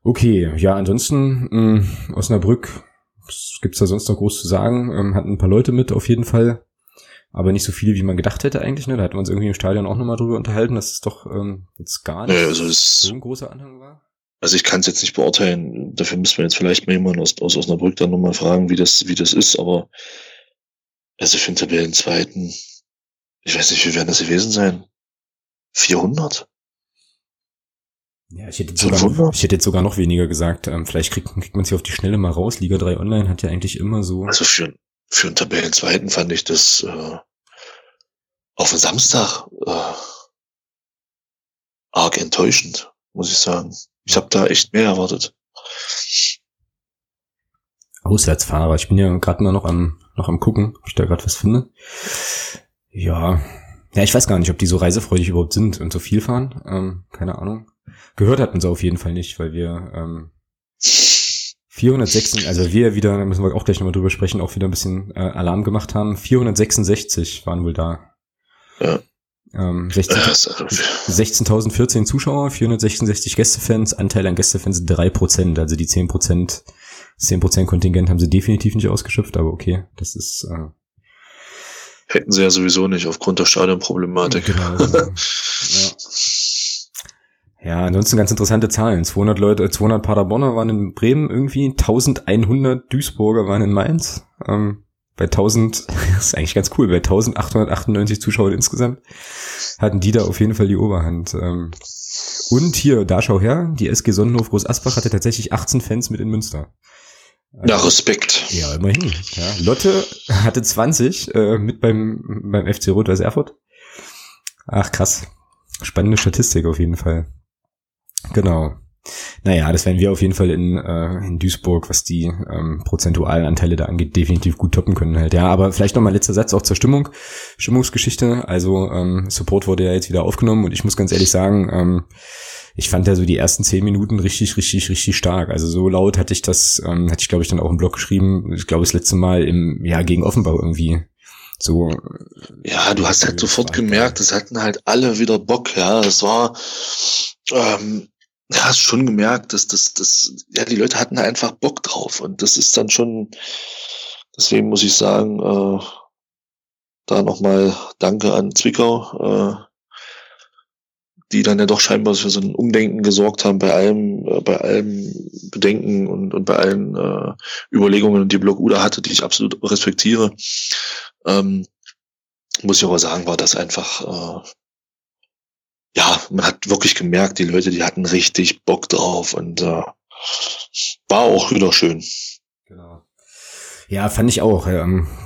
Okay, ja, ansonsten Osnabrück, gibt's da sonst noch groß zu sagen? Hat ein paar Leute mit auf jeden Fall. Aber nicht so viele, wie man gedacht hätte eigentlich, ne? Da hatten wir uns irgendwie im Stadion auch nochmal drüber unterhalten, dass es doch jetzt gar nicht so ein großer Anhang war. Also ich kann es jetzt nicht beurteilen. Dafür müssen wir jetzt vielleicht mal jemanden aus Osnabrück dann nochmal fragen, wie das ist. Aber also für den Tabellenzweiten, ich weiß nicht, wie werden das gewesen sein? 400? Ja, ich hätte jetzt sogar noch weniger gesagt. Vielleicht kriegt man es hier auf die Schnelle mal raus. Liga 3 Online hat ja eigentlich immer so... Also für einen Tabellenzweiten fand ich das auf den Samstag arg enttäuschend, muss ich sagen. Ich habe da echt mehr erwartet. Auswärtsfahrer, ich bin ja gerade mal noch am gucken, ob ich da gerade was finde. Ja, ich weiß gar nicht, ob die so reisefreudig überhaupt sind und so viel fahren. Keine Ahnung. Gehört hat man sie auf jeden Fall nicht, weil wir 466, also wir wieder, da müssen wir auch gleich nochmal drüber sprechen, auch wieder ein bisschen Alarm gemacht haben. 466 waren wohl da. Ja. 16.014 Zuschauer, 466 Gästefans, Anteil an Gästefans 3%, also die 10% Kontingent haben sie definitiv nicht ausgeschöpft, aber okay, das ist... Hätten sie ja sowieso nicht, aufgrund der Stadionproblematik. Genau, ja. Ja, ansonsten ganz interessante Zahlen. 200 Paderborner waren in Bremen irgendwie, 1100 Duisburger waren in Mainz. Bei 1000, das ist eigentlich ganz cool, bei 1898 Zuschauern insgesamt hatten die da auf jeden Fall die Oberhand. Und hier, da schau her, die SG Sonnenhof Großaspach hatte tatsächlich 18 Fans mit in Münster. Also, na, Respekt. Ja, immerhin. Ja. Lotte hatte 20 mit beim FC Rot-Weiß Erfurt. Ach, krass. Spannende Statistik auf jeden Fall. Genau. Naja, das werden wir auf jeden Fall in Duisburg, was die prozentualen Anteile da angeht, definitiv gut toppen können halt. Ja, aber vielleicht nochmal letzter Satz auch zur Stimmungsgeschichte. Also Support wurde ja jetzt wieder aufgenommen und ich muss ganz ehrlich sagen, ich fand ja so die ersten 10 Minuten richtig, richtig, richtig stark. Also so laut hatte ich glaube ich dann auch im Blog geschrieben, ich glaube das letzte Mal im Jahr gegen Offenbach irgendwie. So, ja, du hast halt sofort gemerkt, es hatten halt alle wieder Bock, ja. Es war, hast schon gemerkt, dass ja, die Leute hatten einfach Bock drauf und das ist dann schon, deswegen muss ich sagen, da nochmal Danke an Zwickau, die dann ja doch scheinbar für so ein Umdenken gesorgt haben bei allem Bedenken und bei allen Überlegungen, die Block U da hatte, die ich absolut respektiere. Muss ich aber sagen, war das einfach, ja, man hat wirklich gemerkt, die Leute, die hatten richtig Bock drauf und war auch wieder schön. Genau. Ja, fand ich auch.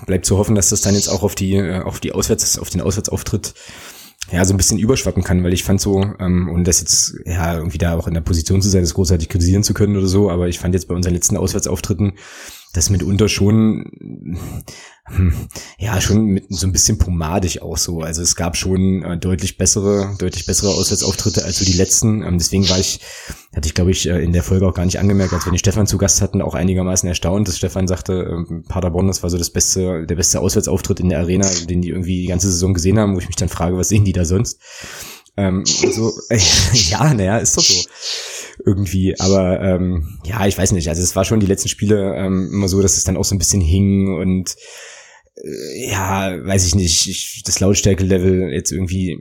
Bleibt zu hoffen, dass das dann jetzt auch auf den Auswärtsauftritt ja, so ein bisschen überschwappen kann, weil ich fand so, ohne das jetzt, ja, irgendwie da auch in der Position zu sein, das großartig kritisieren zu können oder so, aber ich fand jetzt bei unseren letzten Auswärtsauftritten, das mitunter schon, ja, schon mit so ein bisschen pomadig auch so. Also es gab schon deutlich bessere Auswärtsauftritte als so die letzten. Deswegen hatte ich glaube ich in der Folge auch gar nicht angemerkt, als wir den Stefan zu Gast hatten, auch einigermaßen erstaunt, dass Stefan sagte, Paderborn, das war so der beste Auswärtsauftritt in der Arena, den die irgendwie die ganze Saison gesehen haben, wo ich mich dann frage, was sehen die da sonst? So, ja, naja, ist doch so. Irgendwie, aber ja, ich weiß nicht, also es war schon die letzten Spiele immer so, dass es dann auch so ein bisschen hing und ja, weiß ich nicht, das Lautstärke-Level jetzt irgendwie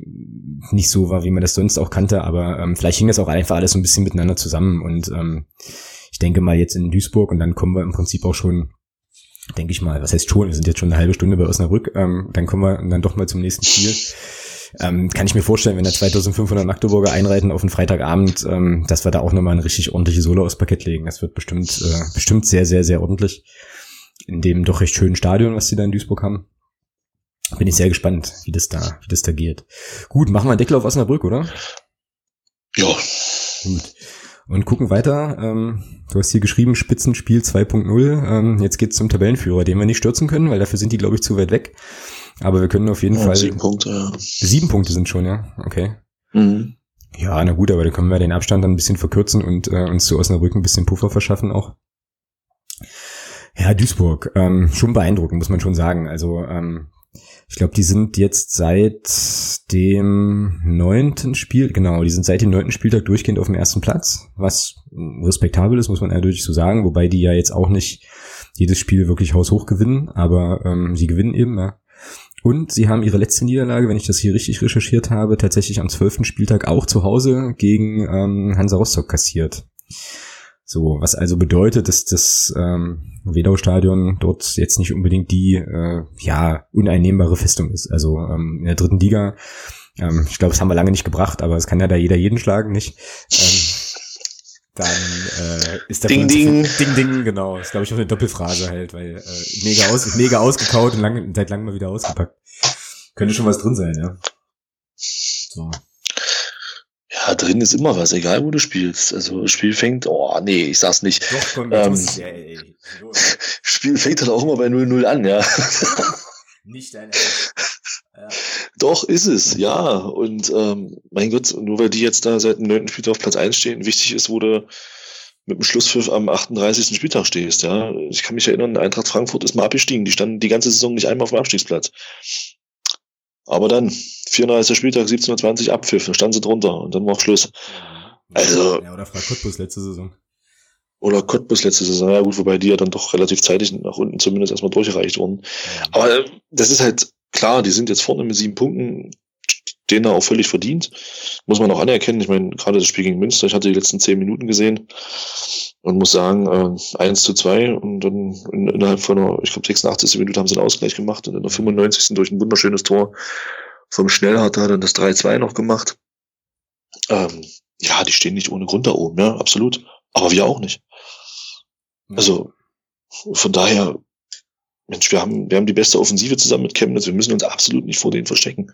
nicht so war, wie man das sonst auch kannte, aber vielleicht hing das auch einfach alles so ein bisschen miteinander zusammen und ich denke mal jetzt in Duisburg und dann kommen wir im Prinzip auch schon, denke ich mal, was heißt schon, wir sind jetzt schon eine halbe Stunde bei Osnabrück, dann kommen wir dann doch mal zum nächsten Spiel. Kann ich mir vorstellen, wenn da 2500 Magdeburger einreiten auf einen Freitagabend, dass wir da auch nochmal eine richtig ordentliche Sohle aufs Parkett legen. Das wird bestimmt sehr, sehr, sehr ordentlich in dem doch recht schönen Stadion, was die da in Duisburg haben. Bin ich sehr gespannt, wie das da geht. Gut, machen wir einen Deckel auf Osnabrück, oder? Ja. Gut. Und gucken weiter. Du hast hier geschrieben, Spitzenspiel 2.0. Jetzt geht's zum Tabellenführer, den wir nicht stürzen können, weil dafür sind die, glaube ich, zu weit weg. Aber wir können auf jeden Fall... 7 Punkte, ja. 7 Punkte sind schon, ja? Okay. Mhm. Ja, na gut, aber da können wir den Abstand dann ein bisschen verkürzen und uns zu Osnabrück ein bisschen Puffer verschaffen auch. Ja, Duisburg. Schon beeindruckend, muss man schon sagen. Also, ich glaube, die sind jetzt seit dem 9. Spiel, genau, die sind seit dem 9. Spieltag durchgehend auf dem ersten Platz, was respektabel ist, muss man eindeutig so sagen, wobei die ja jetzt auch nicht jedes Spiel wirklich haushoch gewinnen, aber sie gewinnen eben, ja. Und sie haben ihre letzte Niederlage, wenn ich das hier richtig recherchiert habe, tatsächlich am 12. Spieltag auch zu Hause gegen Hansa Rostock kassiert. So, was also bedeutet, dass das Wedau-Stadion dort jetzt nicht unbedingt die uneinnehmbare Festung ist. Also in der dritten Liga, ich glaube, das haben wir lange nicht gebracht, aber es kann ja da jeder jeden schlagen, nicht? Dann ist der Ding, Ding. Ding, Ding, genau. Das ist, glaube ich, auch eine Doppelphrase halt, weil mega ausgekaut und seit langem mal wieder ausgepackt. Könnte schon was drin sein, ja. So. Ja, drin ist immer was, egal wo du spielst. Also das Spiel fängt, ich sag's nicht. Doch, komm, Spiel fängt halt auch immer bei 0-0 an, ja. Nicht dein Ernst. Ja. Doch, ist es, ja. Und mein Gott, nur weil die jetzt da seit dem 9. Spieltag auf Platz 1 stehen, wichtig ist, wo du mit dem Schlusspfiff am 38. Spieltag stehst, ja. Ich kann mich erinnern, Eintracht Frankfurt ist mal abgestiegen. Die standen die ganze Saison nicht einmal auf dem Abstiegsplatz. Aber dann, 34. Spieltag, 17:20 Abpfiff, da standen sie drunter und dann war Schluss. Also. Ja, oder Cottbus letzte Saison. Ja gut, wobei die ja dann doch relativ zeitig nach unten zumindest erstmal durchgereicht wurden. Ja. Aber das ist halt klar, die sind jetzt vorne mit 7 Punkten, denen auch völlig verdient. Muss man auch anerkennen. Ich meine, gerade das Spiel gegen Münster, ich hatte die letzten 10 Minuten gesehen und muss sagen, 1:2 und dann innerhalb von einer, ich glaube, 86. Minute haben sie einen Ausgleich gemacht und in der 95. durch ein wunderschönes Tor vom Schnellhardt hat dann das 3:2 noch gemacht. Ja, die stehen nicht ohne Grund da oben, ja, absolut. Aber wir auch nicht. Also, von daher, Mensch, wir haben die beste Offensive zusammen mit Chemnitz. Wir müssen uns absolut nicht vor denen verstecken.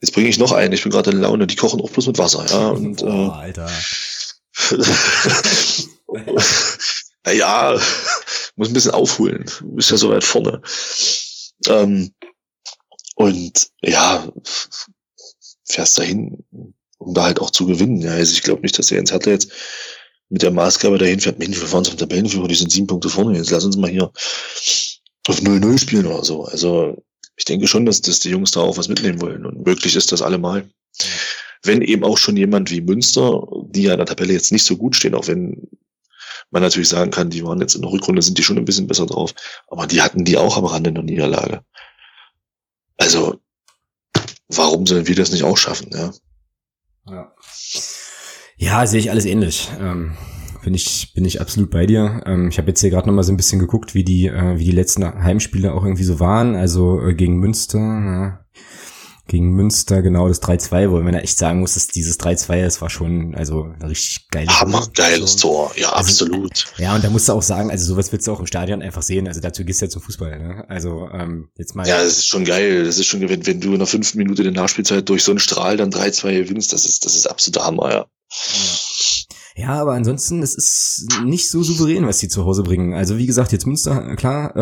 Jetzt bringe ich noch einen. Ich bin gerade in Laune. Die kochen auch bloß mit Wasser, ja. Und, Alter. Naja, muss ein bisschen aufholen. Du bist ja so weit vorne. Und, ja, fährst dahin, um da halt auch zu gewinnen. Ja, also ich glaube nicht, dass der Jens Hertel jetzt mit der Maßgabe dahin fährt, Mensch, wir fahren zum Tabellenführer, die sind 7 Punkte vorne, jetzt lass uns mal hier auf 0-0 spielen oder so. Also ich denke schon, dass die Jungs da auch was mitnehmen wollen und möglich ist das allemal. Wenn eben auch schon jemand wie Münster, die ja in der Tabelle jetzt nicht so gut stehen, auch wenn man natürlich sagen kann, die waren jetzt in der Rückrunde, sind die schon ein bisschen besser drauf, aber die hatten die auch am Rande der Niederlage. Also warum sollen wir das nicht auch schaffen, ja? Ja, sehe ich alles ähnlich. Bin ich absolut bei dir. Ich habe jetzt hier gerade nochmal so ein bisschen geguckt, wie die letzten Heimspiele auch irgendwie so waren. Also gegen Münster, genau, das 3:2, wo man echt sagen muss, dass dieses 3:2, das war schon, also, ein richtig geiles Tor. Hammergeiles Tor, ja, also, absolut. Ja, und da musst du auch sagen, also, sowas willst du auch im Stadion einfach sehen, also, dazu gehst du ja zum Fußball, ne? Also, jetzt mal. Ja, das ist schon geil, das ist schon, wenn du in der 5. Minute der Nachspielzeit durch so einen Strahl dann 3:2 gewinnst, das ist absoluter Hammer, ja. Ja, aber ansonsten, es ist nicht so souverän, was die zu Hause bringen. Also wie gesagt, jetzt Münster, klar,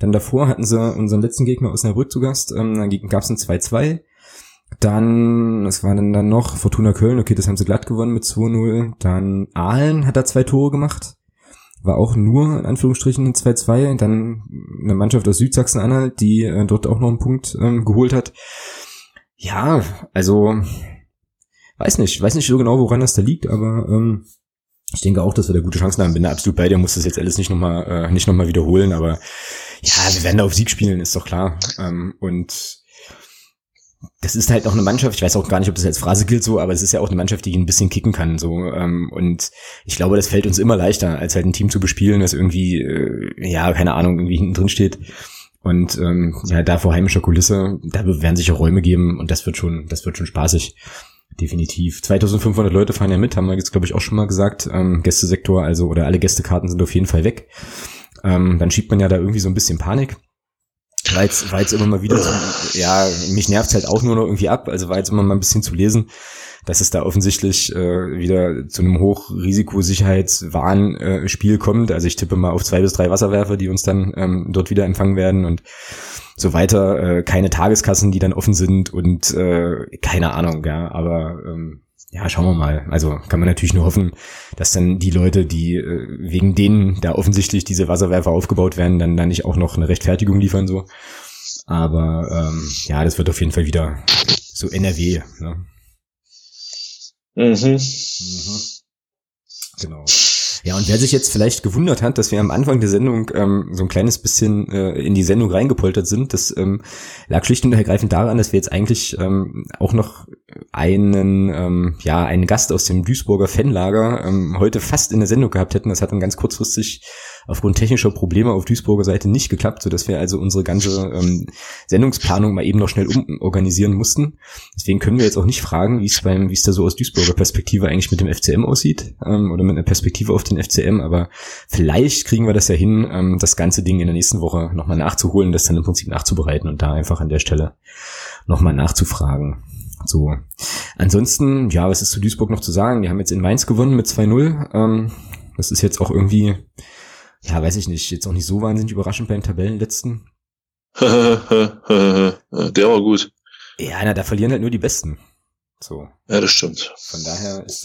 dann davor hatten sie unseren letzten Gegner Osnabrück zu Gast, dann gab es ein 2:2, dann, was war denn dann noch, Fortuna Köln, okay, das haben sie glatt gewonnen mit 2:0, dann Aalen hat da 2 Tore gemacht, war auch nur, in Anführungsstrichen, ein 2:2, dann eine Mannschaft aus Südsachsen-Anhalt, die dort auch noch einen Punkt geholt hat. Ja, also... Weiß nicht so genau, woran das da liegt, aber ich denke auch, dass wir da gute Chancen haben. Bin da absolut bei dir, muss das jetzt alles nicht nochmal wiederholen, aber ja, wir werden da auf Sieg spielen, ist doch klar. Und das ist halt auch eine Mannschaft, ich weiß auch gar nicht, ob das als Phrase gilt so, aber es ist ja auch eine Mannschaft, die ein bisschen kicken kann so. Und ich glaube, das fällt uns immer leichter, als halt ein Team zu bespielen, das irgendwie, keine Ahnung, irgendwie hinten drin steht. Und da vor heimischer Kulisse, da werden sich auch Räume geben und das wird schon spaßig. Definitiv. 2500 Leute fahren ja mit, haben wir jetzt, glaube ich, auch schon mal gesagt. Gästesektor, also, oder alle Gästekarten sind auf jeden Fall weg. Dann schiebt man ja da irgendwie so ein bisschen Panik. war jetzt immer mal wieder so, ja, mich nervt's halt auch nur noch irgendwie ab, also war jetzt immer mal ein bisschen zu lesen, dass es da offensichtlich wieder zu einem Hochrisiko-Sicherheitswarn-Spiel kommt. Also ich tippe mal auf 2 bis 3 Wasserwerfer, die uns dann dort wieder empfangen werden und so weiter. Keine Tageskassen, die dann offen sind und keine Ahnung, ja, aber ja, schauen wir mal. Also kann man natürlich nur hoffen, dass dann die Leute, die wegen denen da offensichtlich diese Wasserwerfer aufgebaut werden, dann da nicht auch noch eine Rechtfertigung liefern so. Aber ja, das wird auf jeden Fall wieder so NRW. Ne? Mhm. Mhm. Genau. Ja, und wer sich jetzt vielleicht gewundert hat, dass wir am Anfang der Sendung so ein kleines bisschen in die Sendung reingepoltert sind, das lag schlicht und ergreifend daran, dass wir jetzt eigentlich auch noch einen Gast aus dem Duisburger Fanlager heute fast in der Sendung gehabt hätten. Das hat dann ganz kurzfristig aufgrund technischer Probleme auf Duisburger Seite nicht geklappt, sodass wir also unsere ganze Sendungsplanung mal eben noch schnell umorganisieren mussten. Deswegen können wir jetzt auch nicht fragen, wie es da so aus Duisburger Perspektive eigentlich mit dem FCM aussieht oder mit einer Perspektive auf den FCM, aber vielleicht kriegen wir das ja hin, das ganze Ding in der nächsten Woche nochmal nachzuholen, das dann im Prinzip nachzubereiten und da einfach an der Stelle nochmal nachzufragen. So. Ansonsten, ja, was ist zu Duisburg noch zu sagen? Die haben jetzt in Mainz gewonnen mit 2-0. Das ist jetzt auch irgendwie, ja, weiß ich nicht, jetzt auch nicht so wahnsinnig überraschend beim Tabellenletzten. Der war gut. Ja, na, da verlieren halt nur die Besten. So. Ja, das stimmt. Von daher ist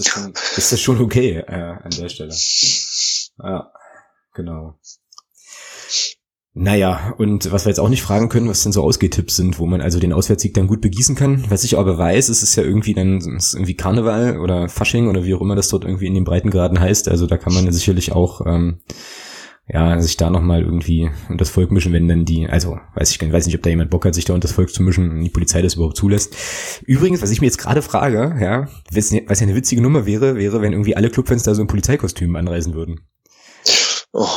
das schon okay an der Stelle. Ja, genau. Naja, und was wir jetzt auch nicht fragen können, was denn so Ausgehtipps sind, wo man also den Auswärtssieg dann gut begießen kann. Was ich aber weiß, es ist ja irgendwie Karneval oder Fasching oder wie auch immer das dort irgendwie in den Breitengraden heißt. Also da kann man ja sicherlich auch sich da nochmal irgendwie unter das Volk mischen, wenn dann weiß nicht, ob da jemand Bock hat, sich da unter das Volk zu mischen und die Polizei das überhaupt zulässt. Übrigens, was ich mir jetzt gerade frage, ja, was ja eine witzige Nummer wäre, wenn irgendwie alle Clubfans da so ein Polizeikostüm anreisen würden. Oh.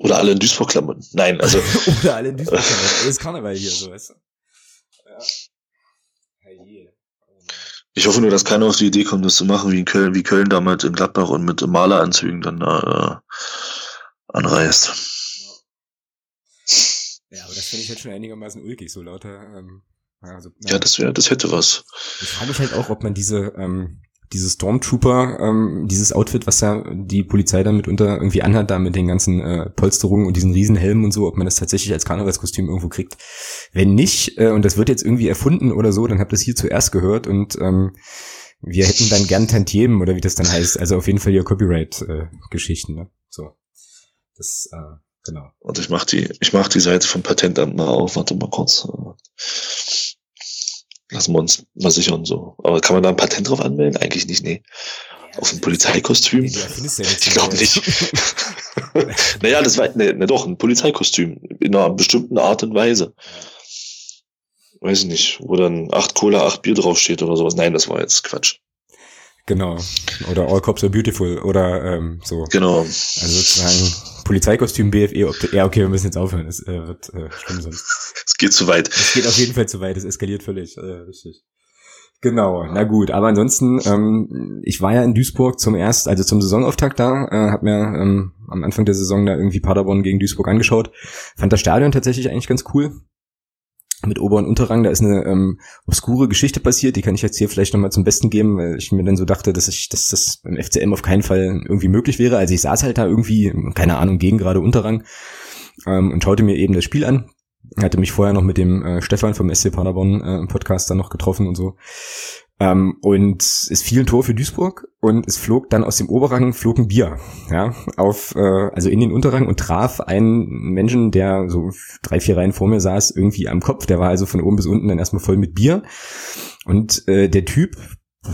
Oder alle in Duisburg-Klamotten. Nein, also. Oder alle in Duisburg-Klamotten. Ist Karneval hier, so, weißt du? Ja. Hey. Ich hoffe nur, dass keiner auf die Idee kommt, das zu machen, wie in Köln damals in Gladbach und mit Maleranzügen dann da anreist. Ja, aber das finde ich halt schon einigermaßen ulkig, so lauter. Ja, das hätte was. Ich frage mich halt auch, ob man diese Stormtrooper, dieses Outfit, was ja die Polizei dann mitunter irgendwie anhat, da mit den ganzen Polsterungen und diesen Riesenhelmen und so, ob man das tatsächlich als Karnevalskostüm irgendwo kriegt. Wenn nicht, und das wird jetzt irgendwie erfunden oder so, dann habt ihr das hier zuerst gehört und wir hätten dann gern Tantiemen oder wie das dann heißt. Also auf jeden Fall hier Copyright-Geschichten, ne? So. Das, genau. Und ich mach die Seite vom Patentamt mal auf, warte mal kurz. Lassen wir uns mal sichern, so. Aber kann man da ein Patent drauf anmelden? Eigentlich nicht, nee. Ja, auf ein Polizeikostüm? Nee, ich glaube nicht. Naja, das war, doch, ein Polizeikostüm. In einer bestimmten Art und Weise. Weiß ich nicht. Wo dann 8 Cola, 8 Bier draufsteht oder sowas. Nein, das war jetzt Quatsch. Genau. Oder All Cops are Beautiful. Oder, so. Genau. Also sozusagen, Polizeikostüm, BFE, ja, okay, wir müssen jetzt aufhören. Es wird schlimm sonst. Es geht zu weit. Es geht auf jeden Fall zu weit. Es eskaliert völlig. Richtig. Genau. Na gut. Aber ansonsten, ich war ja in Duisburg zum Saisonauftakt da, hab mir am Anfang der Saison da irgendwie Paderborn gegen Duisburg angeschaut. Fand das Stadion tatsächlich eigentlich ganz cool. Mit Ober- und Unterrang, da ist eine obskure Geschichte passiert, die kann ich jetzt hier vielleicht nochmal zum Besten geben, weil ich mir dann so dachte, dass das beim FCM auf keinen Fall irgendwie möglich wäre. Also ich saß halt da irgendwie, keine Ahnung, gegen gerade Unterrang und schaute mir eben das Spiel an. Hatte mich vorher noch mit dem Stefan vom SC Paderborn im Podcast dann noch getroffen und so. Und es fiel ein Tor für Duisburg und es flog dann aus dem Oberrang ein Bier, ja, also in den Unterrang und traf einen Menschen, der so 3-4 Reihen vor mir saß, irgendwie am Kopf. Der war also von oben bis unten dann erstmal voll mit Bier. Und der Typ,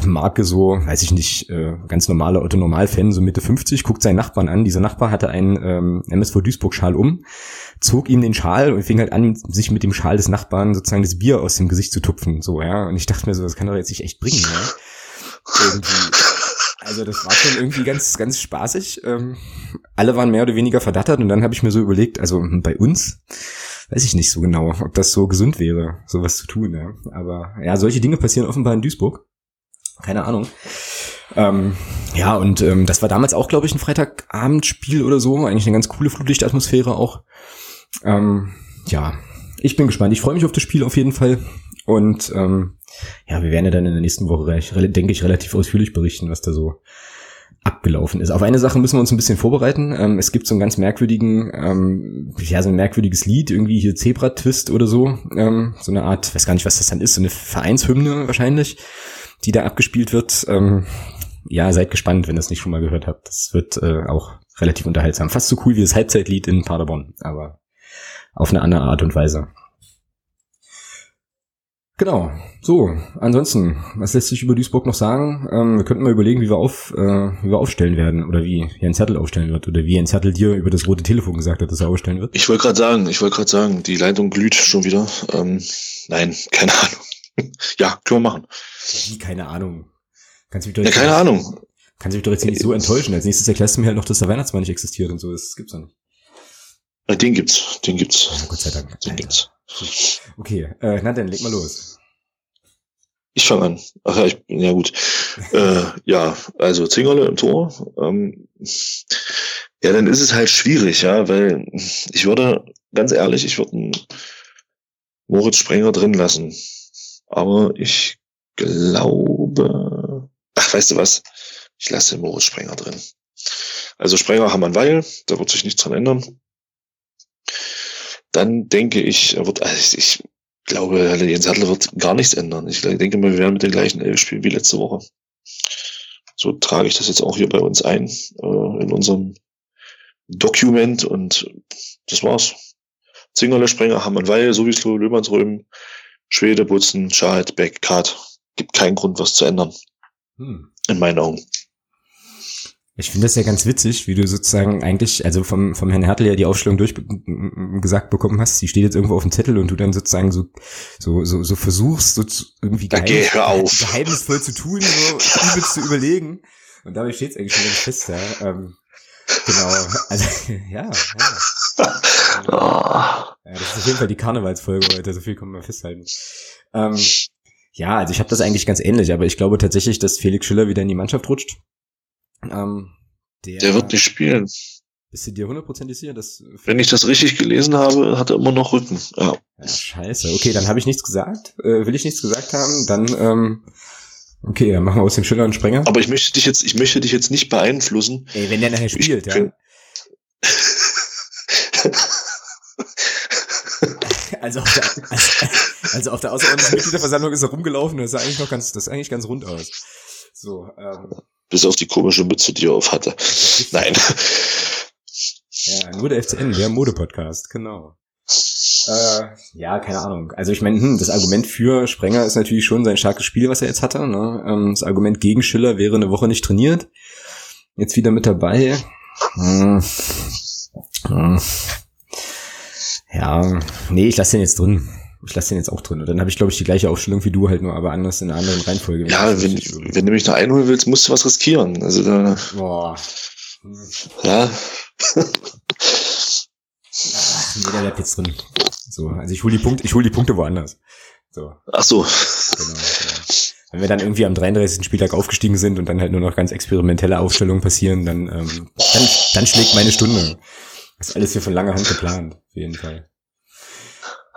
Marke so, weiß ich nicht, ganz normaler Otto-Normal-Fan, so Mitte 50, guckt seinen Nachbarn an. Dieser Nachbar hatte einen MSV Duisburg-Schal um, zog ihm den Schal und fing halt an, sich mit dem Schal des Nachbarn sozusagen das Bier aus dem Gesicht zu tupfen. So, ja. Und ich dachte mir so, das kann doch jetzt nicht echt bringen, ja. Also das war schon irgendwie ganz, ganz spaßig. Alle waren mehr oder weniger verdattert und dann habe ich mir so überlegt, also bei uns weiß ich nicht so genau, ob das so gesund wäre, sowas zu tun, ja. Aber ja, solche Dinge passieren offenbar in Duisburg. Keine Ahnung. Das war damals auch, glaube ich, ein Freitagabendspiel oder so. Eigentlich eine ganz coole Flutlichtatmosphäre auch. Ja, ich bin gespannt. Ich freue mich auf das Spiel auf jeden Fall. Und ja, wir werden ja dann in der nächsten Woche, denke ich, relativ ausführlich berichten, was da so abgelaufen ist. Auf eine Sache müssen wir uns ein bisschen vorbereiten. Es gibt so einen ganz merkwürdigen, ja, so ein merkwürdiges Lied, irgendwie hier Zebra-Twist oder so. So eine Art, weiß gar nicht, was das dann ist, so eine Vereinshymne wahrscheinlich, die da abgespielt wird. Ja, seid gespannt, wenn ihr es nicht schon mal gehört habt. Das wird auch relativ unterhaltsam. Fast so cool wie das Halbzeitlied in Paderborn, aber auf eine andere Art und Weise. Genau, so, ansonsten, was lässt sich über Duisburg noch sagen? Wir könnten mal überlegen, wie wir aufstellen werden oder wie Jens Hertel aufstellen wird oder wie Jens Hertel dir über das rote Telefon gesagt hat, dass er aufstellen wird. Ich wollte gerade sagen, die Leitung glüht schon wieder. Nein, keine Ahnung. Ja, können wir machen. Wie, keine Ahnung? Kannst du mich doch jetzt nicht so enttäuschen. Als nächstes erklärst du mir halt noch, dass der Weihnachtsmann nicht existiert und so, das gibt's ja nicht. Den gibt's. Also Gott sei Dank. Den gibt's. Okay, na dann, leg mal los. Ich fange an. Ach ja, ja gut. Ja, also Zingerle im Tor. Ja, dann ist es halt schwierig, ja, weil ich würde Moritz Sprenger drin lassen. Aber ich glaube... Ach, weißt du was? Ich lasse Moritz Sprenger drin. Also Sprenger, Hamann, Weil, da wird sich nichts dran ändern. Dann denke ich, ich glaube, Jens Hertel wird gar nichts ändern. Ich denke mal, wir werden mit den gleichen 11 spielen wie letzte Woche. So trage ich das jetzt auch hier bei uns ein, in unserem Dokument, und das war's. Zingerle, Sprenger, Hamann, Weil, Sowislo, Löhmannsröhm, Schwede, Butzen, Schad, Beck, Kart. Gibt keinen Grund, was zu ändern. In meinen Augen. Ich finde das ja ganz witzig, wie du sozusagen eigentlich, also vom Herrn Hertel ja die Aufstellung durchgesagt bekommen hast, die steht jetzt irgendwo auf dem Zettel und du dann sozusagen so versuchst, so irgendwie geheimnisvoll zu tun, so übelst zu überlegen, und dabei steht es eigentlich schon ganz fest, ja. Genau, also ja. Das ist auf jeden Fall die Karnevalsfolge heute, so viel können wir festhalten. Ja, also ich habe das eigentlich ganz ähnlich, aber ich glaube tatsächlich, dass Felix Schiller wieder in die Mannschaft rutscht. Der wird nicht spielen. Bist du dir hundertprozentig sicher, dass... Wenn ich das richtig gelesen habe, hat er immer noch Rücken. Ja. Ja, scheiße. Okay, dann habe ich nichts gesagt. Will ich nichts gesagt haben, dann okay, dann machen wir aus dem Schiller einen Sprenger. Aber ich möchte dich jetzt nicht beeinflussen. Ey, wenn der nachher spielt, ja. Also auf der außerordentlichen Mitgliederversammlung ist er rumgelaufen, das sah eigentlich ganz rund aus. So, bis auf die komische Mütze, die er auf hatte. Nein. Ja, nur der FCN, der Mode-Podcast, genau. Ja, keine Ahnung. Also ich meine, das Argument für Sprenger ist natürlich schon sein starkes Spiel, was er jetzt hatte. Ne? Das Argument gegen Schiller wäre eine Woche nicht trainiert. Jetzt wieder mit dabei. Ja, nee, ich lasse den jetzt drin. Ich lasse den jetzt auch drin. Und dann habe ich, glaube ich, die gleiche Aufstellung wie du halt, nur aber anders in einer anderen Reihenfolge. Ja, wenn du mich noch einholen willst, musst du was riskieren. Also da. Boah. Ja. Nee, der bleibt jetzt drin. So, also ich hole die Punkte woanders. So. Ach so. Genau. Ja. Wenn wir dann irgendwie am 33. Spieltag aufgestiegen sind und dann halt nur noch ganz experimentelle Aufstellungen passieren, dann schlägt meine Stunde. Das ist alles hier von langer Hand geplant, auf jeden Fall.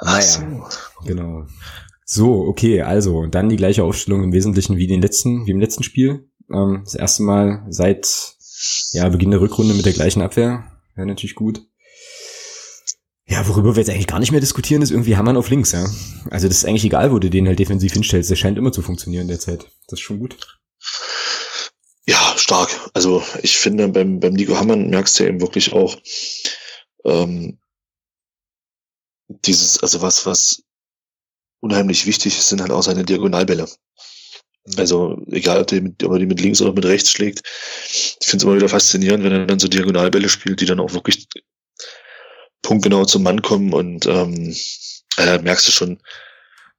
Naja, so. Genau. So, okay, also dann die gleiche Aufstellung im Wesentlichen wie im letzten Spiel. Das erste Mal seit Beginn der Rückrunde mit der gleichen Abwehr. Wäre natürlich gut. Ja, worüber wir jetzt eigentlich gar nicht mehr diskutieren, ist irgendwie Hamann auf links, ja. Also das ist eigentlich egal, wo du den halt defensiv hinstellst. Der scheint immer zu funktionieren derzeit. Das ist schon gut. Ja, stark. Also ich finde, beim Nico Hammann merkst du ja eben wirklich auch, dieses, also was unheimlich wichtig ist, sind halt auch seine Diagonalbälle. Also egal, ob er die mit links oder mit rechts schlägt. Ich finde es immer wieder faszinierend, wenn er dann so Diagonalbälle spielt, die dann auch wirklich punktgenau zum Mann kommen, und da merkst du schon,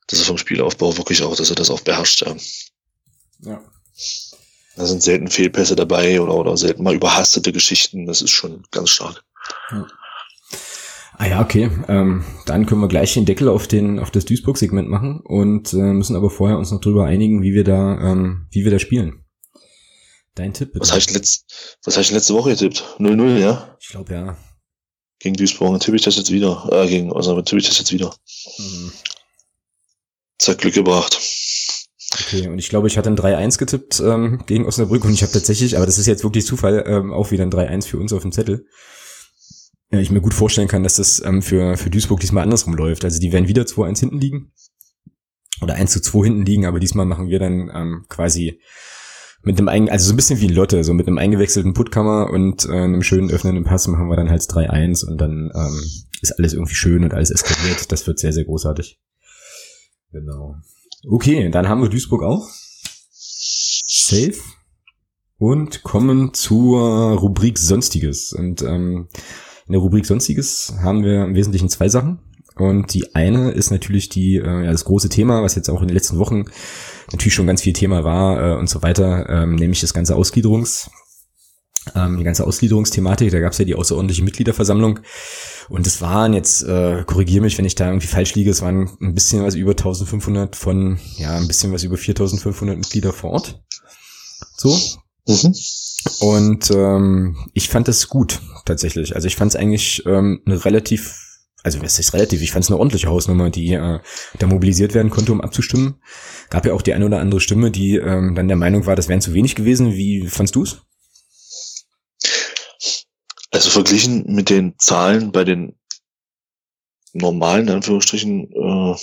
dass er vom Spielaufbau wirklich auch, dass er das auch beherrscht. Ja. Da sind selten Fehlpässe dabei oder selten mal überhastete Geschichten. Das ist schon ganz stark. Ja. Ah ja, okay. Dann können wir gleich den Deckel auf das Duisburg-Segment machen und müssen aber vorher uns noch drüber einigen, wie wir da spielen. Dein Tipp bitte. Was habe ich letzte Woche getippt? 0-0, ja? Ich glaube, ja. Gegen Duisburg, natürlich das jetzt wieder. Gegen Osnabrück, natürlich das jetzt wieder. Mhm. Das hat Glück gebracht. Okay, und ich glaube, ich hatte ein 3-1 getippt gegen Osnabrück und ich habe tatsächlich, aber das ist jetzt wirklich Zufall, auch wieder ein 3-1 für uns auf dem Zettel. Ja, ich mir gut vorstellen kann, dass das für Duisburg diesmal andersrum läuft. Also die werden wieder 2-1 hinten liegen oder 1-2 hinten liegen, aber diesmal machen wir dann quasi mit einem, also so ein bisschen wie Lotte, so mit einem eingewechselten Puttkammer und einem schönen öffnenden Pass machen wir dann halt 3-1 und dann ist alles irgendwie schön und alles eskaliert. Das wird sehr, sehr großartig. Genau. Okay, dann haben wir Duisburg auch. Safe. Und kommen zur Rubrik Sonstiges. Und in der Rubrik Sonstiges haben wir im Wesentlichen zwei Sachen. Und die eine ist natürlich das große Thema, was jetzt auch in den letzten Wochen natürlich schon ganz viel Thema war und so weiter, nämlich das ganze die ganze Ausgliederungsthematik. Da gab es ja die außerordentliche Mitgliederversammlung. Und es waren jetzt, korrigiere mich, wenn ich da irgendwie falsch liege, es waren ein bisschen was über 1500 ein bisschen was über 4500 Mitglieder vor Ort. So. Mhm. Und ich fand das gut, tatsächlich. Also ich fand es eigentlich ich fand es eine ordentliche Hausnummer, die da mobilisiert werden konnte, um abzustimmen. Gab ja auch die eine oder andere Stimme, die dann der Meinung war, das wären zu wenig gewesen. Wie fandst du es? Also verglichen mit den Zahlen bei den normalen, in Anführungsstrichen,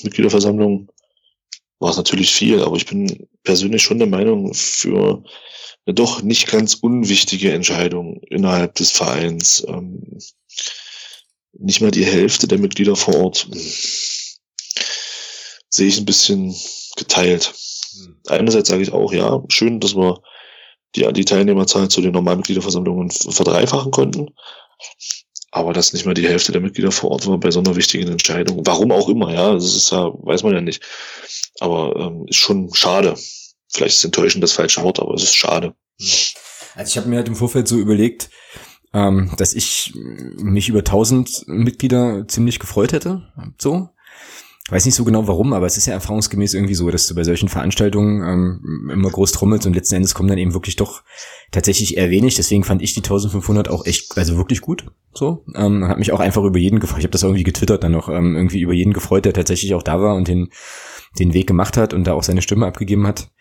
Mitgliederversammlungen war es natürlich viel, aber ich bin persönlich schon der Meinung, für eine doch nicht ganz unwichtige Entscheidung innerhalb des Vereins nicht mal die Hälfte der Mitglieder vor Ort sehe ich ein bisschen geteilt. Einerseits sage ich auch, ja, schön, dass wir die Teilnehmerzahl zu den normalen Mitgliederversammlungen verdreifachen konnten. Aber dass nicht mal die Hälfte der Mitglieder vor Ort war bei so einer wichtigen Entscheidung. Warum auch immer, ja, das ist ja, weiß man ja nicht. Aber ist schon schade. Vielleicht ist enttäuschend das falsche Wort, aber es ist schade. Also ich habe mir halt im Vorfeld so überlegt, dass ich mich über 1000 Mitglieder ziemlich gefreut hätte. So. Weiß nicht so genau warum, aber es ist ja erfahrungsgemäß irgendwie so, dass du bei solchen Veranstaltungen immer groß trommelst und letzten Endes kommen dann eben wirklich doch tatsächlich eher wenig. Deswegen fand ich die 1500 auch echt, also wirklich gut. So, habe mich auch einfach über jeden gefreut. Ich habe das irgendwie getwittert dann noch, irgendwie über jeden gefreut, der tatsächlich auch da war und den Weg gemacht hat und da auch seine Stimme abgegeben hat.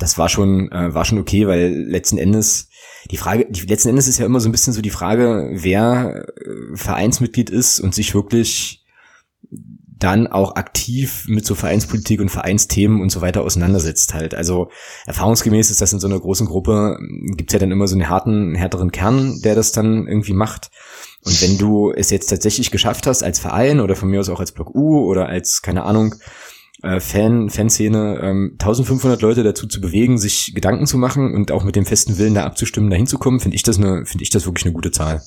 Das war schon okay, weil letzten Endes letzten Endes ist ja immer so ein bisschen so die Frage, wer Vereinsmitglied ist und sich wirklich dann auch aktiv mit so Vereinspolitik und Vereinsthemen und so weiter auseinandersetzt halt. Also erfahrungsgemäß ist das in so einer großen Gruppe, gibt's ja dann immer so einen härteren Kern, der das dann irgendwie macht. Und wenn du es jetzt tatsächlich geschafft hast, als Verein oder von mir aus auch als Block U oder als, keine Ahnung, Fanszene, 1500 Leute dazu zu bewegen, sich Gedanken zu machen und auch mit dem festen Willen da abzustimmen, da hinzukommen, finde ich das wirklich eine gute Zahl.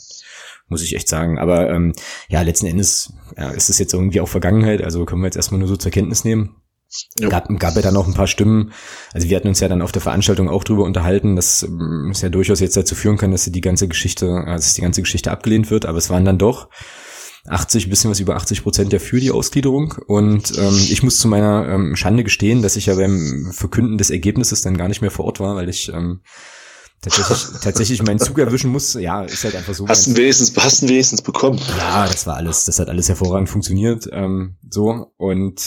Muss ich echt sagen. Aber letzten Endes ist es jetzt irgendwie auch Vergangenheit, also können wir jetzt erstmal nur so zur Kenntnis nehmen. Ja. Gab ja dann auch ein paar Stimmen, also wir hatten uns ja dann auf der Veranstaltung auch drüber unterhalten, dass es ja durchaus jetzt dazu führen kann, dass die ganze Geschichte abgelehnt wird, aber es waren dann doch 80% ja für die Ausgliederung und ich muss zu meiner Schande gestehen, dass ich ja beim Verkünden des Ergebnisses dann gar nicht mehr vor Ort war, weil ich tatsächlich meinen Zug erwischen muss, ja, ist halt einfach so. Hast du wenigstens bekommen? Ja, das hat alles hervorragend funktioniert, so, und,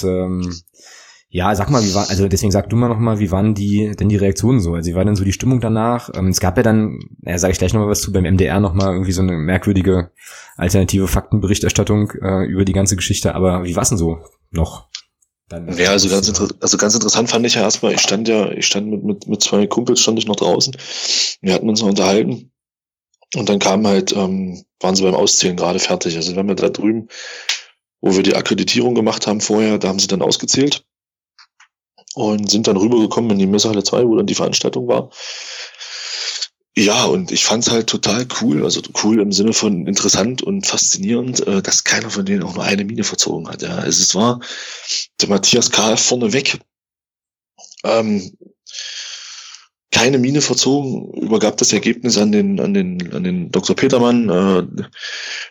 sag mal, deswegen sag du mal nochmal, wie waren die Reaktionen so? Also, wie war denn so die Stimmung danach? Es gab ja dann, sage ich gleich nochmal was zu, beim MDR nochmal irgendwie so eine merkwürdige alternative Faktenberichterstattung, über die ganze Geschichte, aber wie war's denn so noch? Ja, also ganz interessant fand ich ja erstmal, ich stand mit zwei Kumpels, stand ich noch draußen, wir hatten uns noch unterhalten und dann kamen halt, waren sie beim Auszählen gerade fertig, also wir haben ja da drüben, wo wir die Akkreditierung gemacht haben vorher, da haben sie dann ausgezählt und sind dann rübergekommen in die Messehalle 2, wo dann die Veranstaltung war. Ja, und ich fand's halt total cool, also cool im Sinne von interessant und faszinierend, dass keiner von denen auch nur eine Miene verzogen hat. Ja, also es war der Matthias K. vorneweg, keine Miene verzogen, übergab das Ergebnis an den Dr. Petermann,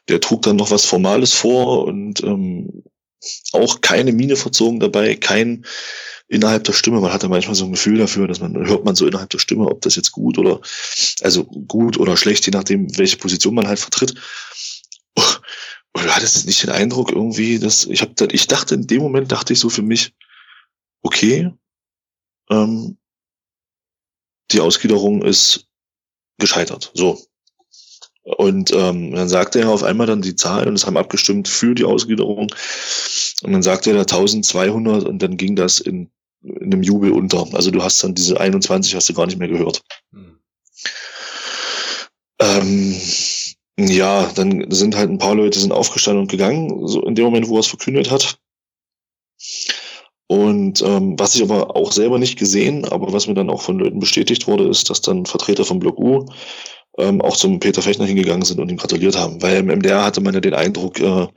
der trug dann noch was Formales vor und auch keine Miene verzogen dabei, kein innerhalb der Stimme, man hat ja manchmal so ein Gefühl dafür, hört man so innerhalb der Stimme, ob das jetzt gut oder schlecht, je nachdem, welche Position man halt vertritt. Und du hattest nicht den Eindruck irgendwie, dass ich dachte in dem Moment so für mich, okay, die Ausgliederung ist gescheitert. So. Und dann sagte er auf einmal dann die Zahl und es haben abgestimmt für die Ausgliederung. Und dann sagte er da 1200 und dann ging das in einem Jubel unter. Also du hast dann diese 21 hast du gar nicht mehr gehört. Mhm. Ja, dann sind halt ein paar Leute sind aufgestanden und gegangen, so in dem Moment, wo er es verkündet hat. Und was ich aber auch selber nicht gesehen, aber was mir dann auch von Leuten bestätigt wurde, ist, dass dann Vertreter vom Block U auch zum Peter Fechner hingegangen sind und ihm gratuliert haben. Weil im MDR hatte man ja den Eindruck, Frau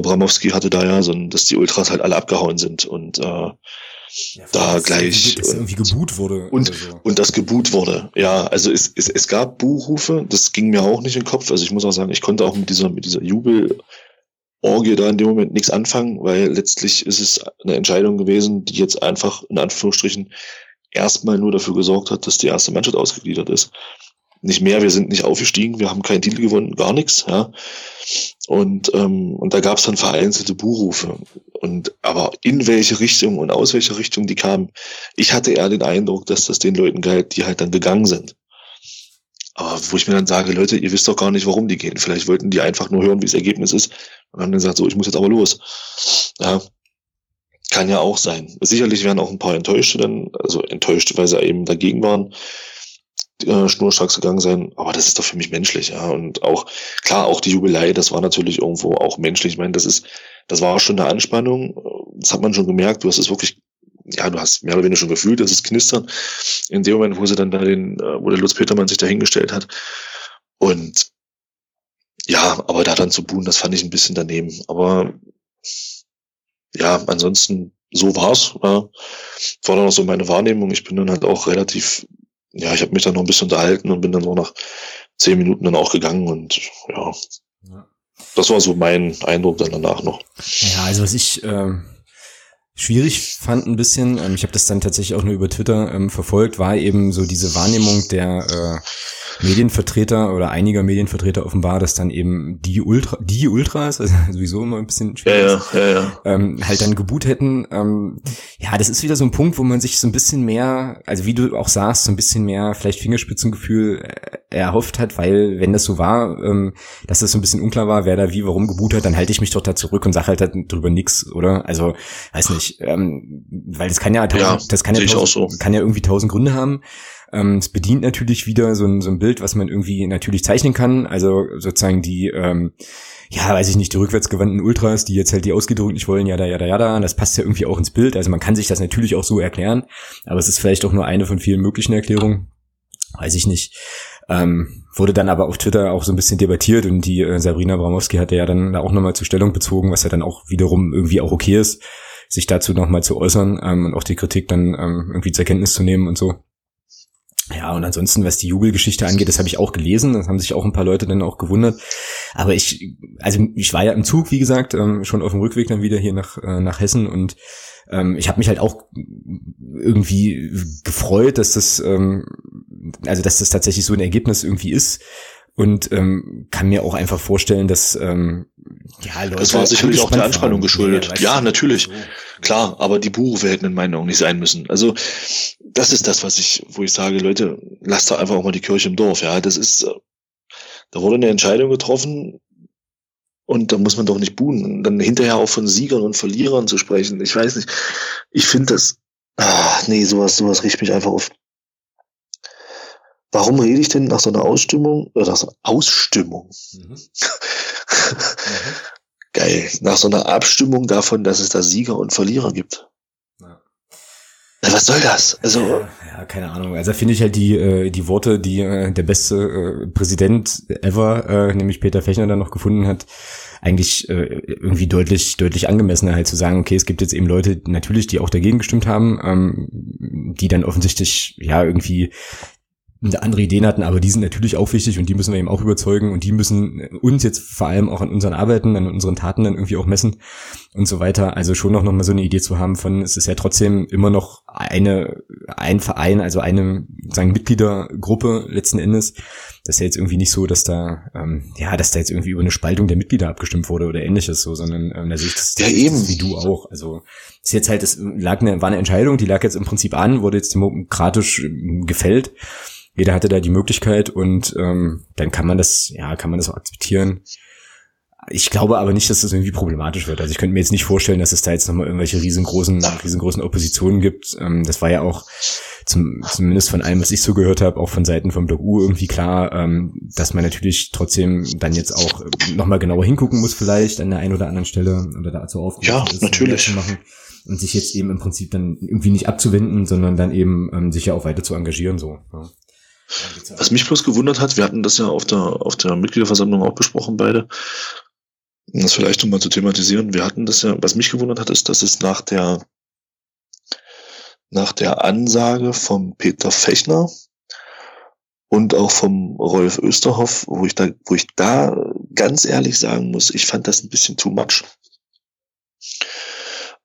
Bramowski hatte da ja so, dass die Ultras halt alle abgehauen sind und da gleich irgendwie geboot wurde und das geboot wurde. Ja, also es gab Buhrufe, das ging mir auch nicht in den Kopf. Also ich muss auch sagen, ich konnte auch mit dieser Jubelorgie da in dem Moment nichts anfangen, weil letztlich ist es eine Entscheidung gewesen, die jetzt einfach in Anführungsstrichen erstmal nur dafür gesorgt hat, dass die erste Mannschaft ausgegliedert ist. Nicht mehr, wir sind nicht aufgestiegen, wir haben keinen Titel gewonnen, gar nichts, ja. Und da gab es dann vereinzelte Buhrufe. Aber in welche Richtung und aus welcher Richtung die kamen, ich hatte eher den Eindruck, dass das den Leuten galt, die halt dann gegangen sind. Aber wo ich mir dann sage, Leute, ihr wisst doch gar nicht, warum die gehen. Vielleicht wollten die einfach nur hören, wie das Ergebnis ist und haben dann gesagt, so, ich muss jetzt aber los. Ja. Kann ja auch sein. Sicherlich wären auch ein paar Enttäuschte dann, also enttäuscht, weil sie eben dagegen waren, schnurstracks gegangen sein, aber das ist doch für mich menschlich, ja, und auch, klar, auch die Jubelei, das war natürlich irgendwo auch menschlich, ich meine, das war schon eine Anspannung, das hat man schon gemerkt, du hast es wirklich, ja, du hast mehr oder weniger schon gefühlt, das ist Knistern, in dem Moment, wo sie dann da wo der Lutz Petermann sich da hingestellt hat, und ja, aber da dann zu buhen, das fand ich ein bisschen daneben, aber ja, ansonsten, so war's, ja. Das war dann auch so meine Wahrnehmung, ich bin dann halt auch relativ ja, ich habe mich dann noch ein bisschen unterhalten und bin dann so nach 10 Minuten dann auch gegangen und ja. Das war so mein Eindruck dann danach noch. Ja, also was ich schwierig fand ein bisschen, ich habe das dann tatsächlich auch nur über Twitter verfolgt, war eben so diese Wahrnehmung der Medienvertreter oder einiger Medienvertreter offenbar, dass dann eben die Ultras, also sowieso immer ein bisschen schwierig, ja. Halt dann geboot hätten. Ja, das ist wieder so ein Punkt, wo man sich so ein bisschen mehr, also wie du auch sagst, so ein bisschen mehr vielleicht Fingerspitzengefühl erhofft hat, weil wenn das so war, dass das so ein bisschen unklar war, wer da wie, warum geboot hat, dann halte ich mich doch da zurück und sage halt darüber nichts, oder? Also, weiß nicht, weil das kann ja, kann ja irgendwie 1000 Gründe haben. Es bedient natürlich wieder so ein Bild, was man irgendwie natürlich zeichnen kann. Also sozusagen die, weiß ich nicht, die rückwärtsgewandten Ultras, die jetzt halt die ausgedrückt nicht wollen, jada. Das passt ja irgendwie auch ins Bild. Also man kann sich das natürlich auch so erklären. Aber es ist vielleicht auch nur eine von vielen möglichen Erklärungen. Weiß ich nicht. Wurde dann aber auf Twitter auch so ein bisschen debattiert und die Sabrina Bramowski hatte ja dann auch nochmal zur Stellung bezogen, was ja dann auch wiederum irgendwie auch okay ist, sich dazu nochmal zu äußern und auch die Kritik dann irgendwie zur Kenntnis zu nehmen und so. Ja, und ansonsten, was die Jubelgeschichte angeht, das habe ich auch gelesen, das haben sich auch ein paar Leute dann auch gewundert, aber ich war ja im Zug, wie gesagt, schon auf dem Rückweg dann wieder hier nach Hessen und ich habe mich halt auch irgendwie gefreut, dass das tatsächlich so ein Ergebnis irgendwie ist. Und kann mir auch einfach vorstellen, dass Leute. Das war sicherlich auch der Anspannung geschuldet. Ja, natürlich. Klar, aber die Buhrufe hätten in meinen Augen nicht sein müssen. Also das ist das, wo ich sage, Leute, lasst doch einfach auch mal die Kirche im Dorf. Ja, das ist, da wurde eine Entscheidung getroffen und da muss man doch nicht buhen. Und dann hinterher auch von Siegern und Verlierern zu sprechen. Ich weiß nicht. Ich finde das. Nee, sowas riecht mich einfach auf. Warum rede ich denn nach so einer Ausstimmung? Oder nach so einer Ausstimmung? Mhm. Geil. Nach so einer Abstimmung davon, dass es da Sieger und Verlierer gibt. Ja. Was soll das? Also ja, keine Ahnung. Also finde ich halt die Worte, die der beste Präsident ever, nämlich Peter Fechner, dann noch gefunden hat, eigentlich irgendwie deutlich angemessener halt zu sagen, okay, es gibt jetzt eben Leute, natürlich, die auch dagegen gestimmt haben, die dann offensichtlich ja irgendwie andere Ideen hatten, aber die sind natürlich auch wichtig und die müssen wir eben auch überzeugen und die müssen uns jetzt vor allem auch an unseren Arbeiten, an unseren Taten dann irgendwie auch messen und so weiter. Also schon noch mal so eine Idee zu haben von, es ist ja trotzdem immer noch ein Verein, also eine, sagen, Mitgliedergruppe letzten Endes. Das ist ja jetzt irgendwie nicht so, dass da, dass da jetzt irgendwie über eine Spaltung der Mitglieder abgestimmt wurde oder ähnliches so, sondern, das wie du auch. Also, ist jetzt halt, war eine Entscheidung, die lag jetzt im Prinzip an, wurde jetzt demokratisch gefällt. Jeder hatte da die Möglichkeit und, dann kann man das auch akzeptieren. Ich glaube aber nicht, dass das irgendwie problematisch wird. Also ich könnte mir jetzt nicht vorstellen, dass es da jetzt nochmal irgendwelche riesengroßen Oppositionen gibt. Das war ja auch zumindest von allem, was ich so gehört habe, auch von Seiten vom Block U irgendwie klar, dass man natürlich trotzdem dann jetzt auch nochmal genauer hingucken muss vielleicht an der einen oder anderen Stelle oder dazu aufrufen. Ja, natürlich. Und sich jetzt eben im Prinzip dann irgendwie nicht abzuwenden, sondern dann eben sich ja auch weiter zu engagieren, so. Ja. Was mich bloß gewundert hat, wir hatten das ja auf der Mitgliederversammlung auch besprochen beide, das vielleicht nochmal zu thematisieren, was mich gewundert hat, ist, dass es nach der Ansage von Peter Fechner und auch vom Rolf Österhoff, wo ich da ganz ehrlich sagen muss, ich fand das ein bisschen too much.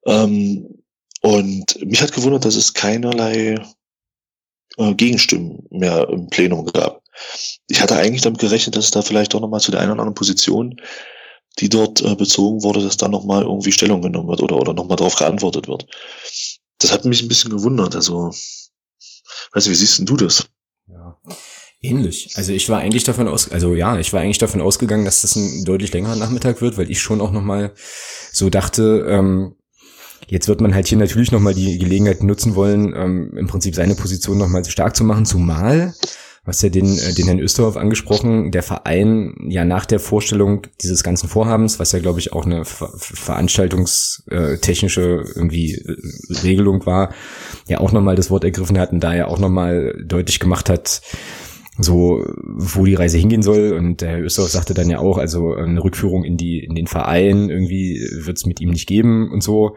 Und mich hat gewundert, dass es keinerlei Gegenstimmen mehr im Plenum gab. Ich hatte eigentlich damit gerechnet, dass es da vielleicht doch nochmal zu der einen oder anderen Position, die dort bezogen wurde, dass da nochmal irgendwie Stellung genommen wird oder nochmal darauf geantwortet wird. Das hat mich ein bisschen gewundert. Also, weiß nicht, wie siehst denn du das? Ja, ähnlich. Also ich war eigentlich davon ausgegangen, dass das ein deutlich längerer Nachmittag wird, weil ich schon auch nochmal so dachte, jetzt wird man halt hier natürlich nochmal die Gelegenheit nutzen wollen, im Prinzip seine Position nochmal stark zu machen, zumal, was ja den Herrn Österhoff angesprochen, der Verein ja nach der Vorstellung dieses ganzen Vorhabens, was ja glaube ich auch eine veranstaltungstechnische irgendwie Regelung war, ja auch nochmal das Wort ergriffen hat und da ja auch nochmal deutlich gemacht hat, so wo die Reise hingehen soll. Und der Herr Österhoff sagte dann ja auch, also eine Rückführung in den Verein irgendwie wird's mit ihm nicht geben und so.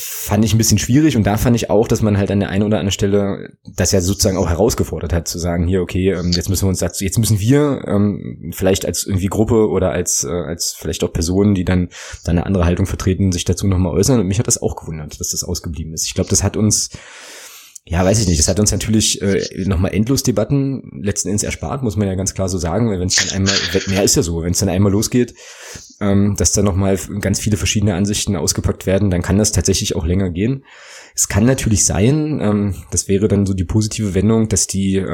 Fand ich ein bisschen schwierig und da fand ich auch, dass man halt an der einen oder anderen Stelle das ja sozusagen auch herausgefordert hat, zu sagen, hier, okay, jetzt müssen wir vielleicht als irgendwie Gruppe oder als vielleicht auch Personen, die dann eine andere Haltung vertreten, sich dazu nochmal äußern, und mich hat das auch gewundert, dass das ausgeblieben ist. Ich glaube, das hat uns, ja, weiß ich nicht, das hat uns natürlich nochmal endlos Debatten letzten Endes erspart, muss man ja ganz klar so sagen, weil wenn es dann einmal, mehr ist ja so, wenn es dann einmal losgeht, dass da nochmal ganz viele verschiedene Ansichten ausgepackt werden, dann kann das tatsächlich auch länger gehen. Es kann natürlich sein, das wäre dann so die positive Wendung, dass die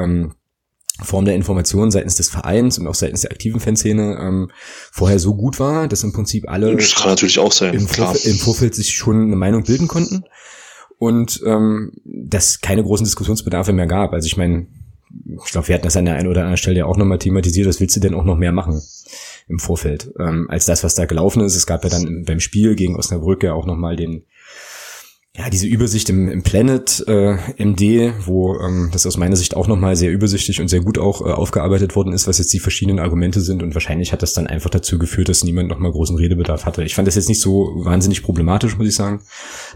Form der Information seitens des Vereins und auch seitens der aktiven Fanszene vorher so gut war, dass im Prinzip alle das kann natürlich auch sein, im Vorfeld sich schon eine Meinung bilden konnten und dass keine großen Diskussionsbedarfe mehr gab. Also ich meine, ich glaube, wir hatten das an der einen oder anderen Stelle ja auch nochmal thematisiert, was willst du denn auch noch mehr machen im Vorfeld, als das, was da gelaufen ist. Es gab ja dann beim Spiel gegen Osnabrück ja auch nochmal diese Übersicht im Planet MD, wo das aus meiner Sicht auch nochmal sehr übersichtlich und sehr gut auch aufgearbeitet worden ist, was jetzt die verschiedenen Argumente sind, und wahrscheinlich hat das dann einfach dazu geführt, dass niemand nochmal großen Redebedarf hatte. Ich fand das jetzt nicht so wahnsinnig problematisch, muss ich sagen,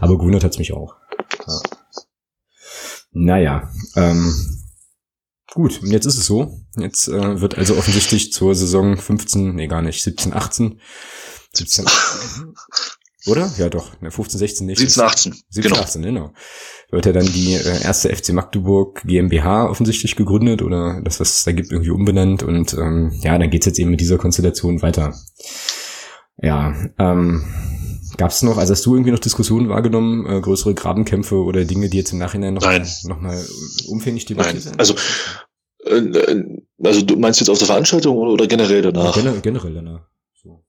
aber gewundert hat's mich auch. Ja. Naja, gut, jetzt ist es so. Jetzt wird also offensichtlich zur Saison 17, 18. Oder? Ja doch, 15, 16 nicht. 17, 18. 17, genau. 18, genau. Wird ja dann die erste FC Magdeburg GmbH offensichtlich gegründet oder das, was es da gibt, irgendwie umbenannt. Und dann geht's jetzt eben mit dieser Konstellation weiter. Ja, gab's noch, also hast du irgendwie noch Diskussionen wahrgenommen, größere Grabenkämpfe oder Dinge, die jetzt im Nachhinein nochmal umfänglich debattiert sind? Also du meinst jetzt auf der Veranstaltung oder generell danach? Generell danach. So.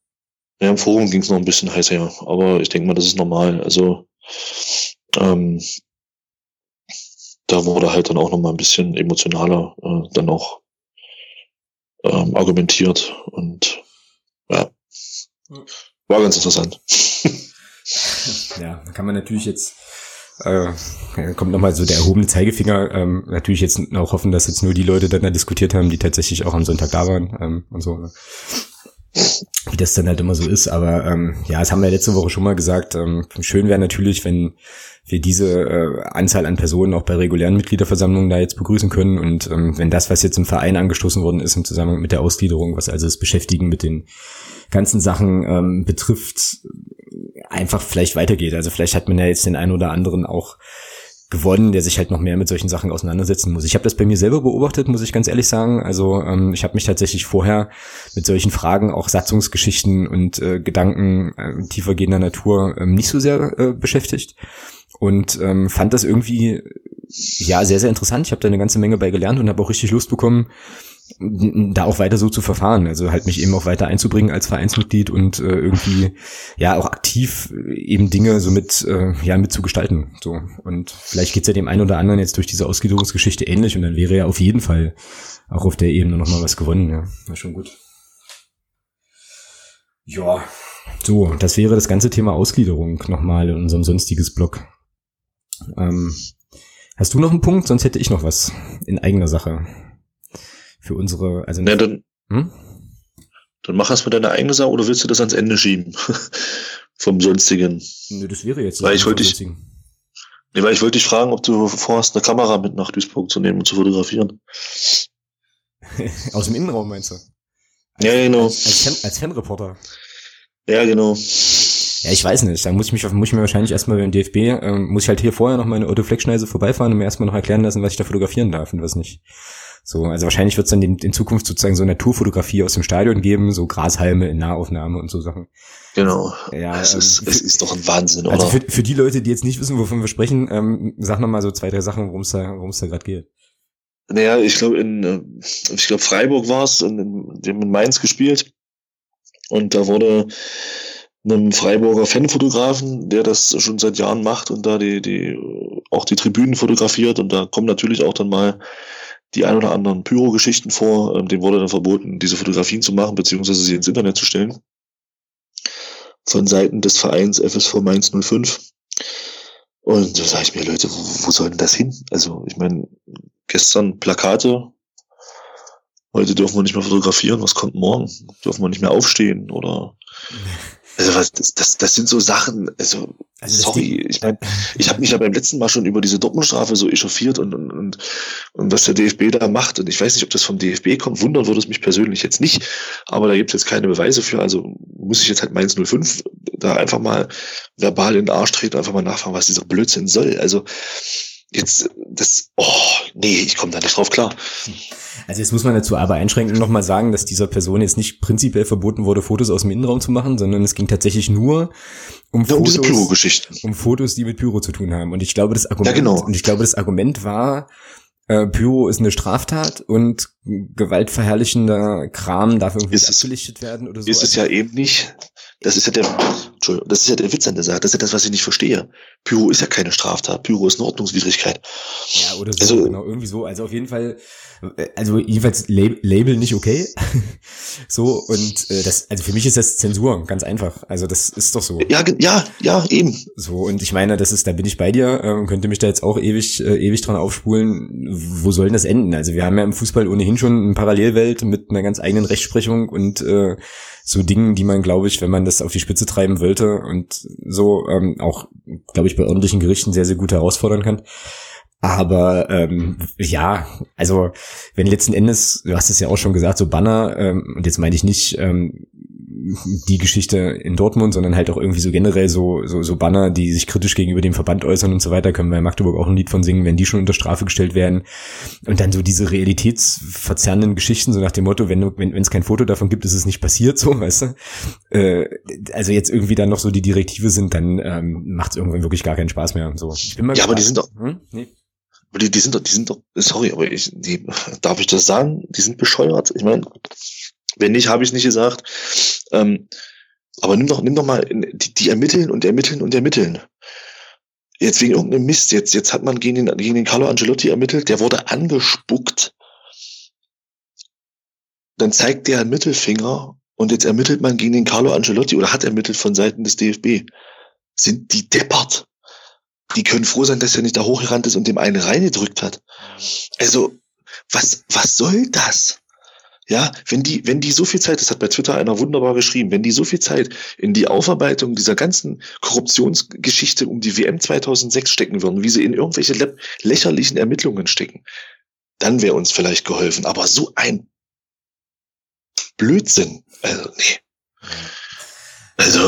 Ja, im Forum ging's noch ein bisschen heißer, ja. Aber ich denke mal, das ist normal. Also da wurde halt dann auch nochmal ein bisschen emotionaler dann auch argumentiert und ja. War ganz interessant. Ja, da kann man natürlich jetzt, kommt nochmal so der erhobene Zeigefinger, natürlich jetzt auch hoffen, dass jetzt nur die Leute dann da diskutiert haben, die tatsächlich auch am Sonntag da waren und so. Ne? Wie das dann halt immer so ist, aber das haben wir letzte Woche schon mal gesagt, schön wäre natürlich, wenn wir diese Anzahl an Personen auch bei regulären Mitgliederversammlungen da jetzt begrüßen können und wenn das, was jetzt im Verein angestoßen worden ist im Zusammenhang mit der Ausgliederung, was also das Beschäftigen mit den ganzen Sachen betrifft, einfach vielleicht weitergeht. Also vielleicht hat man ja jetzt den einen oder anderen auch gewonnen, der sich halt noch mehr mit solchen Sachen auseinandersetzen muss. Ich habe das bei mir selber beobachtet, muss ich ganz ehrlich sagen. Also ich habe mich tatsächlich vorher mit solchen Fragen, auch Satzungsgeschichten und Gedanken tiefergehender Natur nicht so sehr beschäftigt und fand das irgendwie ja sehr, sehr interessant. Ich habe da eine ganze Menge bei gelernt und habe auch richtig Lust bekommen, da auch weiter so zu verfahren, also halt mich eben auch weiter einzubringen als Vereinsmitglied und irgendwie ja auch aktiv eben Dinge so mit ja mitzugestalten, so. Und vielleicht geht's ja dem einen oder anderen jetzt durch diese Ausgliederungsgeschichte ähnlich und dann wäre ja auf jeden Fall auch auf der Ebene nochmal was gewonnen, ja, war schon gut. Ja, so, das wäre das ganze Thema Ausgliederung nochmal in unserem sonstiges Blog. Hast du noch einen Punkt? Sonst hätte ich noch was in eigener Sache. Für unsere, also ja, dann mach erstmal deine eigene Sache oder willst du das ans Ende schieben? Vom Sonstigen. Nö, das wäre jetzt. Weil ich wollte dich fragen, ob du vorhast, eine Kamera mit nach Duisburg zu nehmen und zu fotografieren. Aus dem Innenraum meinst du? Ja, genau. Als Fanreporter. Ja, genau. Ja, ich weiß nicht. Da muss ich mir wahrscheinlich erstmal beim DFB, muss ich halt hier vorher noch meine Otto-Fleck-Schneise vorbeifahren und mir erstmal noch erklären lassen, was ich da fotografieren darf und was nicht. So, also wahrscheinlich wird es dann in Zukunft sozusagen so Naturfotografie aus dem Stadion geben, so Grashalme in Nahaufnahme und so Sachen. Genau. Ja, es ist doch ein Wahnsinn, also oder? Also für die Leute, die jetzt nicht wissen, wovon wir sprechen, sag nochmal so 2, 3 Sachen, worum es da gerade geht. Naja, ich glaube Freiburg war es, die haben in Mainz gespielt und da wurde einem Freiburger Fanfotografen, der das schon seit Jahren macht und da auch die Tribünen fotografiert und da kommen natürlich auch dann mal die ein oder anderen Pyro-Geschichten vor, dem wurde dann verboten, diese Fotografien zu machen, beziehungsweise sie ins Internet zu stellen. Von Seiten des Vereins FSV Mainz 05. Und da sage ich mir, Leute, wo soll denn das hin? Also, ich meine, gestern Plakate, heute dürfen wir nicht mehr fotografieren, was kommt morgen? Dürfen wir nicht mehr aufstehen, oder? Also das sind so Sachen, also sorry, ich meine, ich habe mich ja beim letzten Mal schon über diese Dortmund-Strafe so echauffiert und was der DFB da macht und ich weiß nicht, ob das vom DFB kommt, wundern würde es mich persönlich jetzt nicht, aber da gibt es jetzt keine Beweise für, also muss ich jetzt halt Mainz 05 da einfach mal verbal in den Arsch treten, einfach mal nachfragen, was dieser Blödsinn soll, also jetzt, ich komme da nicht drauf klar. Also jetzt muss man dazu aber einschränken und nochmal sagen, dass dieser Person jetzt nicht prinzipiell verboten wurde, Fotos aus dem Innenraum zu machen, sondern es ging tatsächlich nur um Fotos, die mit Pyro zu tun haben. Und ich glaube, das Argument war, Pyro ist eine Straftat und gewaltverherrlichender Kram darf irgendwie abgelichtet werden oder so. Ist es ja eben nicht. Das ist ja der Witz an der Sache. Das ist ja das, was ich nicht verstehe. Pyro ist ja keine Straftat. Pyro ist eine Ordnungswidrigkeit. Ja, oder so, also, genau, irgendwie so. Also auf jeden Fall, also jeweils Label nicht okay. So, und also für mich ist das Zensur, ganz einfach. Also das ist doch so. Ja, eben. So, und ich meine, da bin ich bei dir, könnte mich da jetzt auch ewig dran aufspulen. Wo soll denn das enden? Also wir haben ja im Fußball ohnehin schon eine Parallelwelt mit einer ganz eigenen Rechtsprechung und so Dingen, die man, glaube ich, wenn man das auf die Spitze treiben wollte und so auch, glaube ich, bei ordentlichen Gerichten sehr, sehr gut herausfordern kann. Aber ja, also wenn letzten Endes, du hast es ja auch schon gesagt, so Banner, und jetzt meine ich nicht die Geschichte in Dortmund, sondern halt auch irgendwie so generell so Banner, die sich kritisch gegenüber dem Verband äußern und so weiter, können wir in Magdeburg auch ein Lied von singen, wenn die schon unter Strafe gestellt werden. Und dann so diese realitätsverzerrenden Geschichten, so nach dem Motto, wenn es kein Foto davon gibt, ist es nicht passiert, so, weißt du? Also jetzt irgendwie dann noch so die Direktive sind, dann macht es irgendwann wirklich gar keinen Spaß mehr. So. Ich bin mal gespannt. Aber die sind doch... Nee. Die sind doch, sorry, aber darf ich das sagen? Die sind bescheuert. Ich meine, wenn nicht, habe ich es nicht gesagt. Aber nimm doch mal, die ermitteln. Jetzt wegen irgendeinem Mist. Jetzt hat man gegen den Carlo Ancelotti ermittelt. Der wurde angespuckt. Dann zeigt der einen Mittelfinger und jetzt ermittelt man gegen den Carlo Ancelotti oder hat ermittelt von Seiten des DFB. Sind die deppert? Die können froh sein, dass er nicht da hochgerannt ist und dem einen reingedrückt hat. Also, was soll das? Ja, wenn die so viel Zeit, das hat bei Twitter einer wunderbar geschrieben, wenn die so viel Zeit in die Aufarbeitung dieser ganzen Korruptionsgeschichte um die WM 2006 stecken würden, wie sie in irgendwelche lächerlichen Ermittlungen stecken, dann wäre uns vielleicht geholfen. Aber so ein Blödsinn, also nee. Also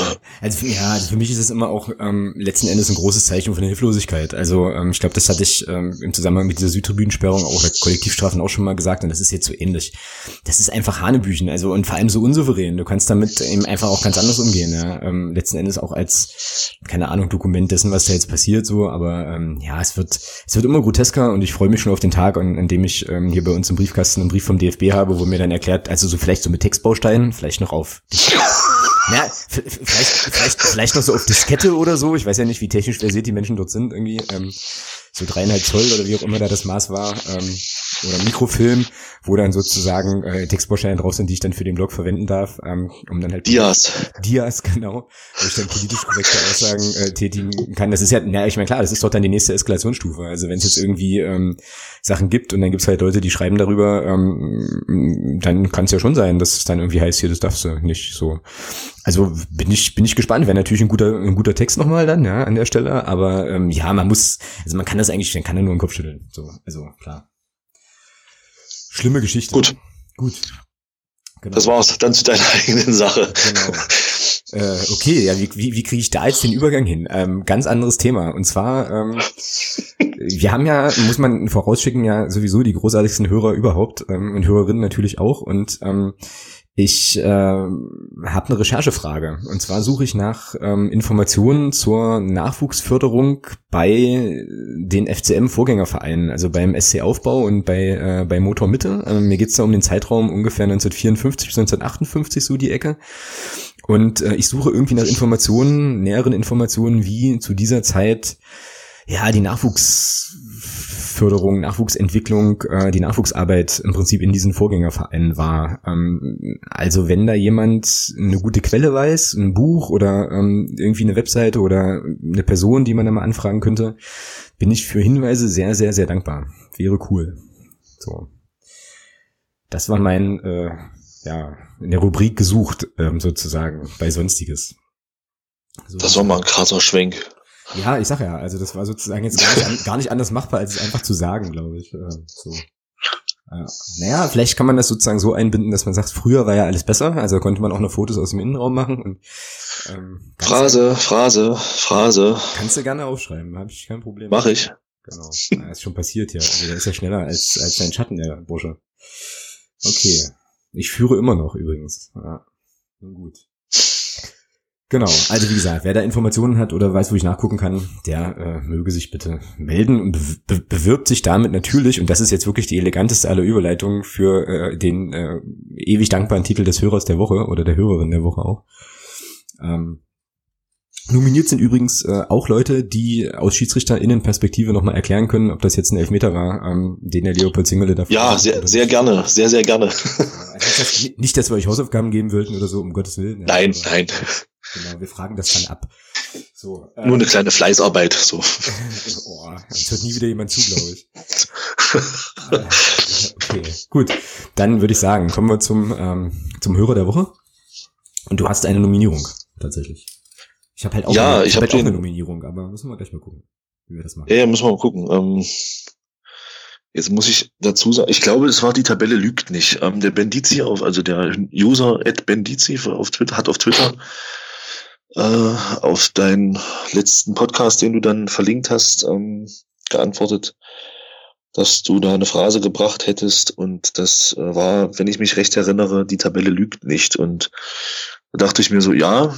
ja, also für mich ist es immer auch letzten Endes ein großes Zeichen von der Hilflosigkeit. Also ich glaube, das hatte ich im Zusammenhang mit dieser Südtribünensperrung auch bei Kollektivstrafen auch schon mal gesagt, und das ist jetzt so ähnlich. Das ist einfach Hanebüchen, also und vor allem so unsouverän. Du kannst damit eben einfach auch ganz anders umgehen. Ja? Letzten Endes auch als, keine Ahnung, Dokument dessen, was da jetzt passiert, so, aber ja, es wird immer grotesker, und ich freue mich schon auf den Tag, an dem ich hier bei uns im Briefkasten einen Brief vom DFB habe, wo mir dann erklärt, also so vielleicht so mit Textbausteinen, vielleicht noch auf ja, vielleicht noch so auf Diskette oder so. Ich weiß ja nicht, wie technisch versiert die Menschen dort sind irgendwie. So 3,5 Zoll oder wie auch immer da das Maß war. Oder Mikrofilm, wo dann sozusagen Textbausteine drauf sind, die ich dann für den Blog verwenden darf. Um dann halt Dias, genau. Wo ich dann politisch korrekte Aussagen tätigen kann. Das ist ja, na, ich meine, klar, das ist doch dann die nächste Eskalationsstufe. Also wenn es jetzt irgendwie Sachen gibt und dann gibt's halt Leute, die schreiben darüber, dann kann es ja schon sein, dass es dann irgendwie heißt, hier, das darfst du nicht so. Also bin ich gespannt. Wäre natürlich ein guter Text nochmal dann, ja, an der Stelle. Aber ja, man kann das eigentlich, dann kann er nur den Kopf schütteln. So, also klar. Schlimme Geschichte. Gut. Genau. Das war's. Dann zu deiner eigenen Sache. Genau. Okay, ja, wie kriege ich da jetzt den Übergang hin? Ganz anderes Thema. Und zwar, wir haben ja, muss man vorausschicken, ja sowieso die großartigsten Hörer überhaupt und Hörerinnen natürlich auch. Und ich habe eine Recherchefrage, und zwar suche ich nach Informationen zur Nachwuchsförderung bei den FCM-Vorgängervereinen, also beim SC Aufbau und bei Motor Mitte. Mir geht's da um den Zeitraum ungefähr 1954 bis 1958, so die Ecke. Und ich suche irgendwie nach näheren Informationen, wie zu dieser Zeit ja die Nachwuchsförderung, Nachwuchsentwicklung, die Nachwuchsarbeit im Prinzip in diesen Vorgängervereinen war. Also wenn da jemand eine gute Quelle weiß, ein Buch oder irgendwie eine Webseite oder eine Person, die man da mal anfragen könnte, bin ich für Hinweise sehr, sehr, sehr dankbar. Wäre cool. So. Das war mein, in der Rubrik gesucht, sozusagen, bei Sonstiges. So. Das war mal ein krasser Schwenk. Ja, ich sag ja, also das war sozusagen jetzt gar nicht anders machbar, als es einfach zu sagen, glaube ich. So. Naja, vielleicht kann man das sozusagen so einbinden, dass man sagt, früher war ja alles besser, also konnte man auch noch Fotos aus dem Innenraum machen. Und Phrase. Kannst du gerne aufschreiben, habe ich kein Problem. Mach ich. Genau, ist schon passiert hier. Also der ist ja schneller als sein Schatten, der Bursche. Okay, ich führe immer noch übrigens. Ja, gut. Genau, also wie gesagt, wer da Informationen hat oder weiß, wo ich nachgucken kann, der möge sich bitte melden und bewirbt sich damit natürlich, und das ist jetzt wirklich die eleganteste aller Überleitungen für den ewig dankbaren Titel des Hörers der Woche oder der Hörerin der Woche auch. Nominiert sind übrigens auch Leute, die aus SchiedsrichterInnen-Perspektive nochmal erklären können, ob das jetzt ein Elfmeter war, den der Leopold Zingerle dafür... Ja, sehr, sehr gerne. Also nicht, dass wir euch Hausaufgaben geben würden oder so, um Gottes Willen. Ja, nein. Genau, wir fragen das dann ab. So, nur eine kleine Fleißarbeit. So. Jetzt hört nie wieder jemand zu, glaube ich. Okay, gut. Dann würde ich sagen, kommen wir zum Hörer der Woche. Und du hast eine Nominierung, tatsächlich. Ich habe halt auch eine Nominierung, aber müssen wir gleich mal gucken, wie wir das machen. Ja, müssen wir mal gucken. Jetzt muss ich dazu sagen, ich glaube, es war die Tabelle lügt nicht. Der Bendizzi, also der User @Bendizzi auf Twitter, hat auf Twitter auf deinen letzten Podcast, den du dann verlinkt hast, geantwortet, dass du da eine Phrase gebracht hättest, und das war, wenn ich mich recht erinnere, die Tabelle lügt nicht. Und da dachte ich mir so, ja,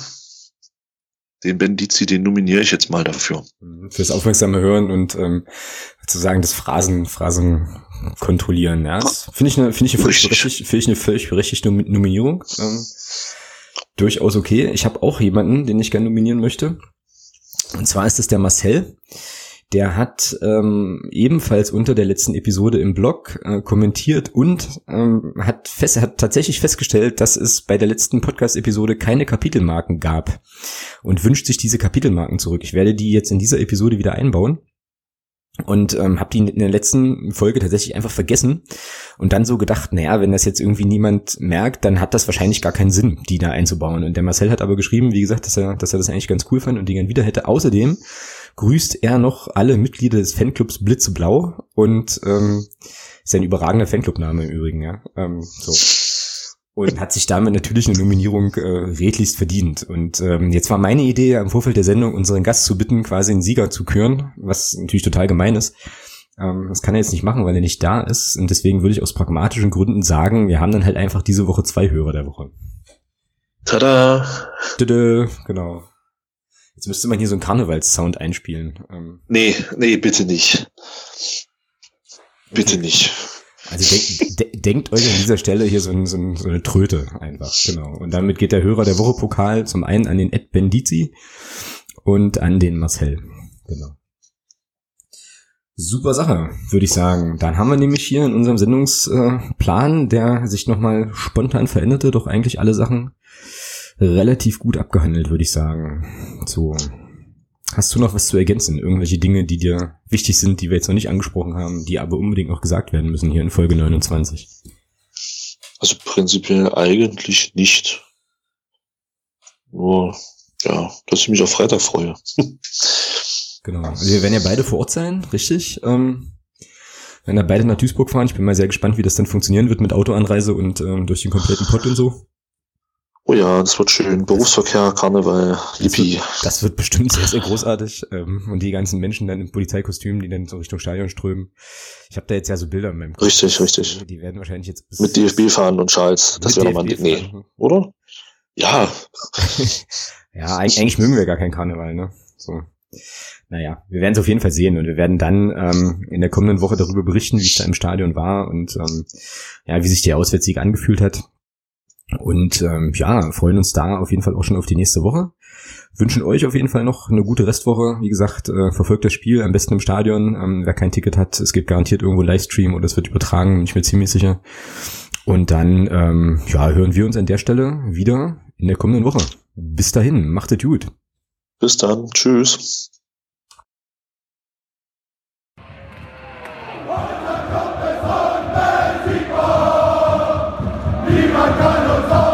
den Bendizzi, den nominiere ich jetzt mal dafür. Fürs aufmerksame Hören und sozusagen das Phrasen kontrollieren. Ja, finde ich eine völlig berechtigte Nominierung. Durchaus okay. Ich habe auch jemanden, den ich gerne nominieren möchte. Und zwar ist es der Marcel. Der hat ebenfalls unter der letzten Episode im Blog kommentiert und hat tatsächlich festgestellt, dass es bei der letzten Podcast-Episode keine Kapitelmarken gab, und wünscht sich diese Kapitelmarken zurück. Ich werde die jetzt in dieser Episode wieder einbauen. Und habe die in der letzten Folge tatsächlich einfach vergessen und dann so gedacht, naja, wenn das jetzt irgendwie niemand merkt, dann hat das wahrscheinlich gar keinen Sinn, die da einzubauen. Und der Marcel hat aber geschrieben, wie gesagt, dass er das eigentlich ganz cool fand und die gern wieder hätte. Außerdem grüßt er noch alle Mitglieder des Fanclubs Blitzeblau, und ist ein überragender Fanclubname im Übrigen, ja. So. und hat sich damit natürlich eine Nominierung redlichst verdient. Und jetzt war meine Idee, im Vorfeld der Sendung unseren Gast zu bitten, quasi einen Sieger zu küren, was natürlich total gemein ist. Das kann er jetzt nicht machen, weil er nicht da ist. Und deswegen würde ich aus pragmatischen Gründen sagen, wir haben dann halt einfach diese Woche 2 Hörer der Woche. Tada! Tada, genau. Jetzt müsste man hier so einen Karnevalssound einspielen. Nee, bitte nicht. Bitte nicht. Also denkt euch an dieser Stelle hier so eine Tröte einfach, genau. Und damit geht der Hörer der Woche Pokal zum einen an den Ed Bendizzi und an den Marcel, genau. Super Sache, würde ich sagen. Dann haben wir nämlich hier in unserem Sendungsplan, der sich nochmal spontan veränderte, doch eigentlich alle Sachen relativ gut abgehandelt, würde ich sagen. So. Hast du noch was zu ergänzen? Irgendwelche Dinge, die dir wichtig sind, die wir jetzt noch nicht angesprochen haben, die aber unbedingt noch gesagt werden müssen hier in Folge 29? Also prinzipiell eigentlich nicht. Nur, ja, dass ich mich auf Freitag freue. Genau. Also wir werden ja beide vor Ort sein, richtig? Wenn wir beide nach Duisburg fahren, ich bin mal sehr gespannt, wie das dann funktionieren wird mit Autoanreise und durch den kompletten Pott und so. Oh ja, das wird schön. Berufsverkehr, Karneval, Yippie. Das wird bestimmt sehr, sehr großartig. Und die ganzen Menschen dann im Polizeikostüm, die dann so Richtung Stadion strömen. Ich habe da jetzt ja so Bilder in meinem Kopf. Richtig. Die werden wahrscheinlich jetzt... Mit DFB-Fahren und Schals. Das wäre nochmal... Nee, oder? Ja. Ja, eigentlich mögen wir gar keinen Karneval, ne? So. Naja, wir werden es auf jeden Fall sehen und wir werden dann in der kommenden Woche darüber berichten, wie ich da im Stadion war und ja, wie sich der Auswärtssieg angefühlt hat. Und ja, freuen uns da auf jeden Fall auch schon auf die nächste Woche. Wünschen euch auf jeden Fall noch eine gute Restwoche. Wie gesagt, verfolgt das Spiel, am besten im Stadion. Wer kein Ticket hat, es gibt garantiert irgendwo einen Livestream oder es wird übertragen, bin ich mir ziemlich sicher. Und dann ja, hören wir uns an der Stelle wieder in der kommenden Woche. Bis dahin, macht es gut. Bis dann, tschüss. Niemand kann uns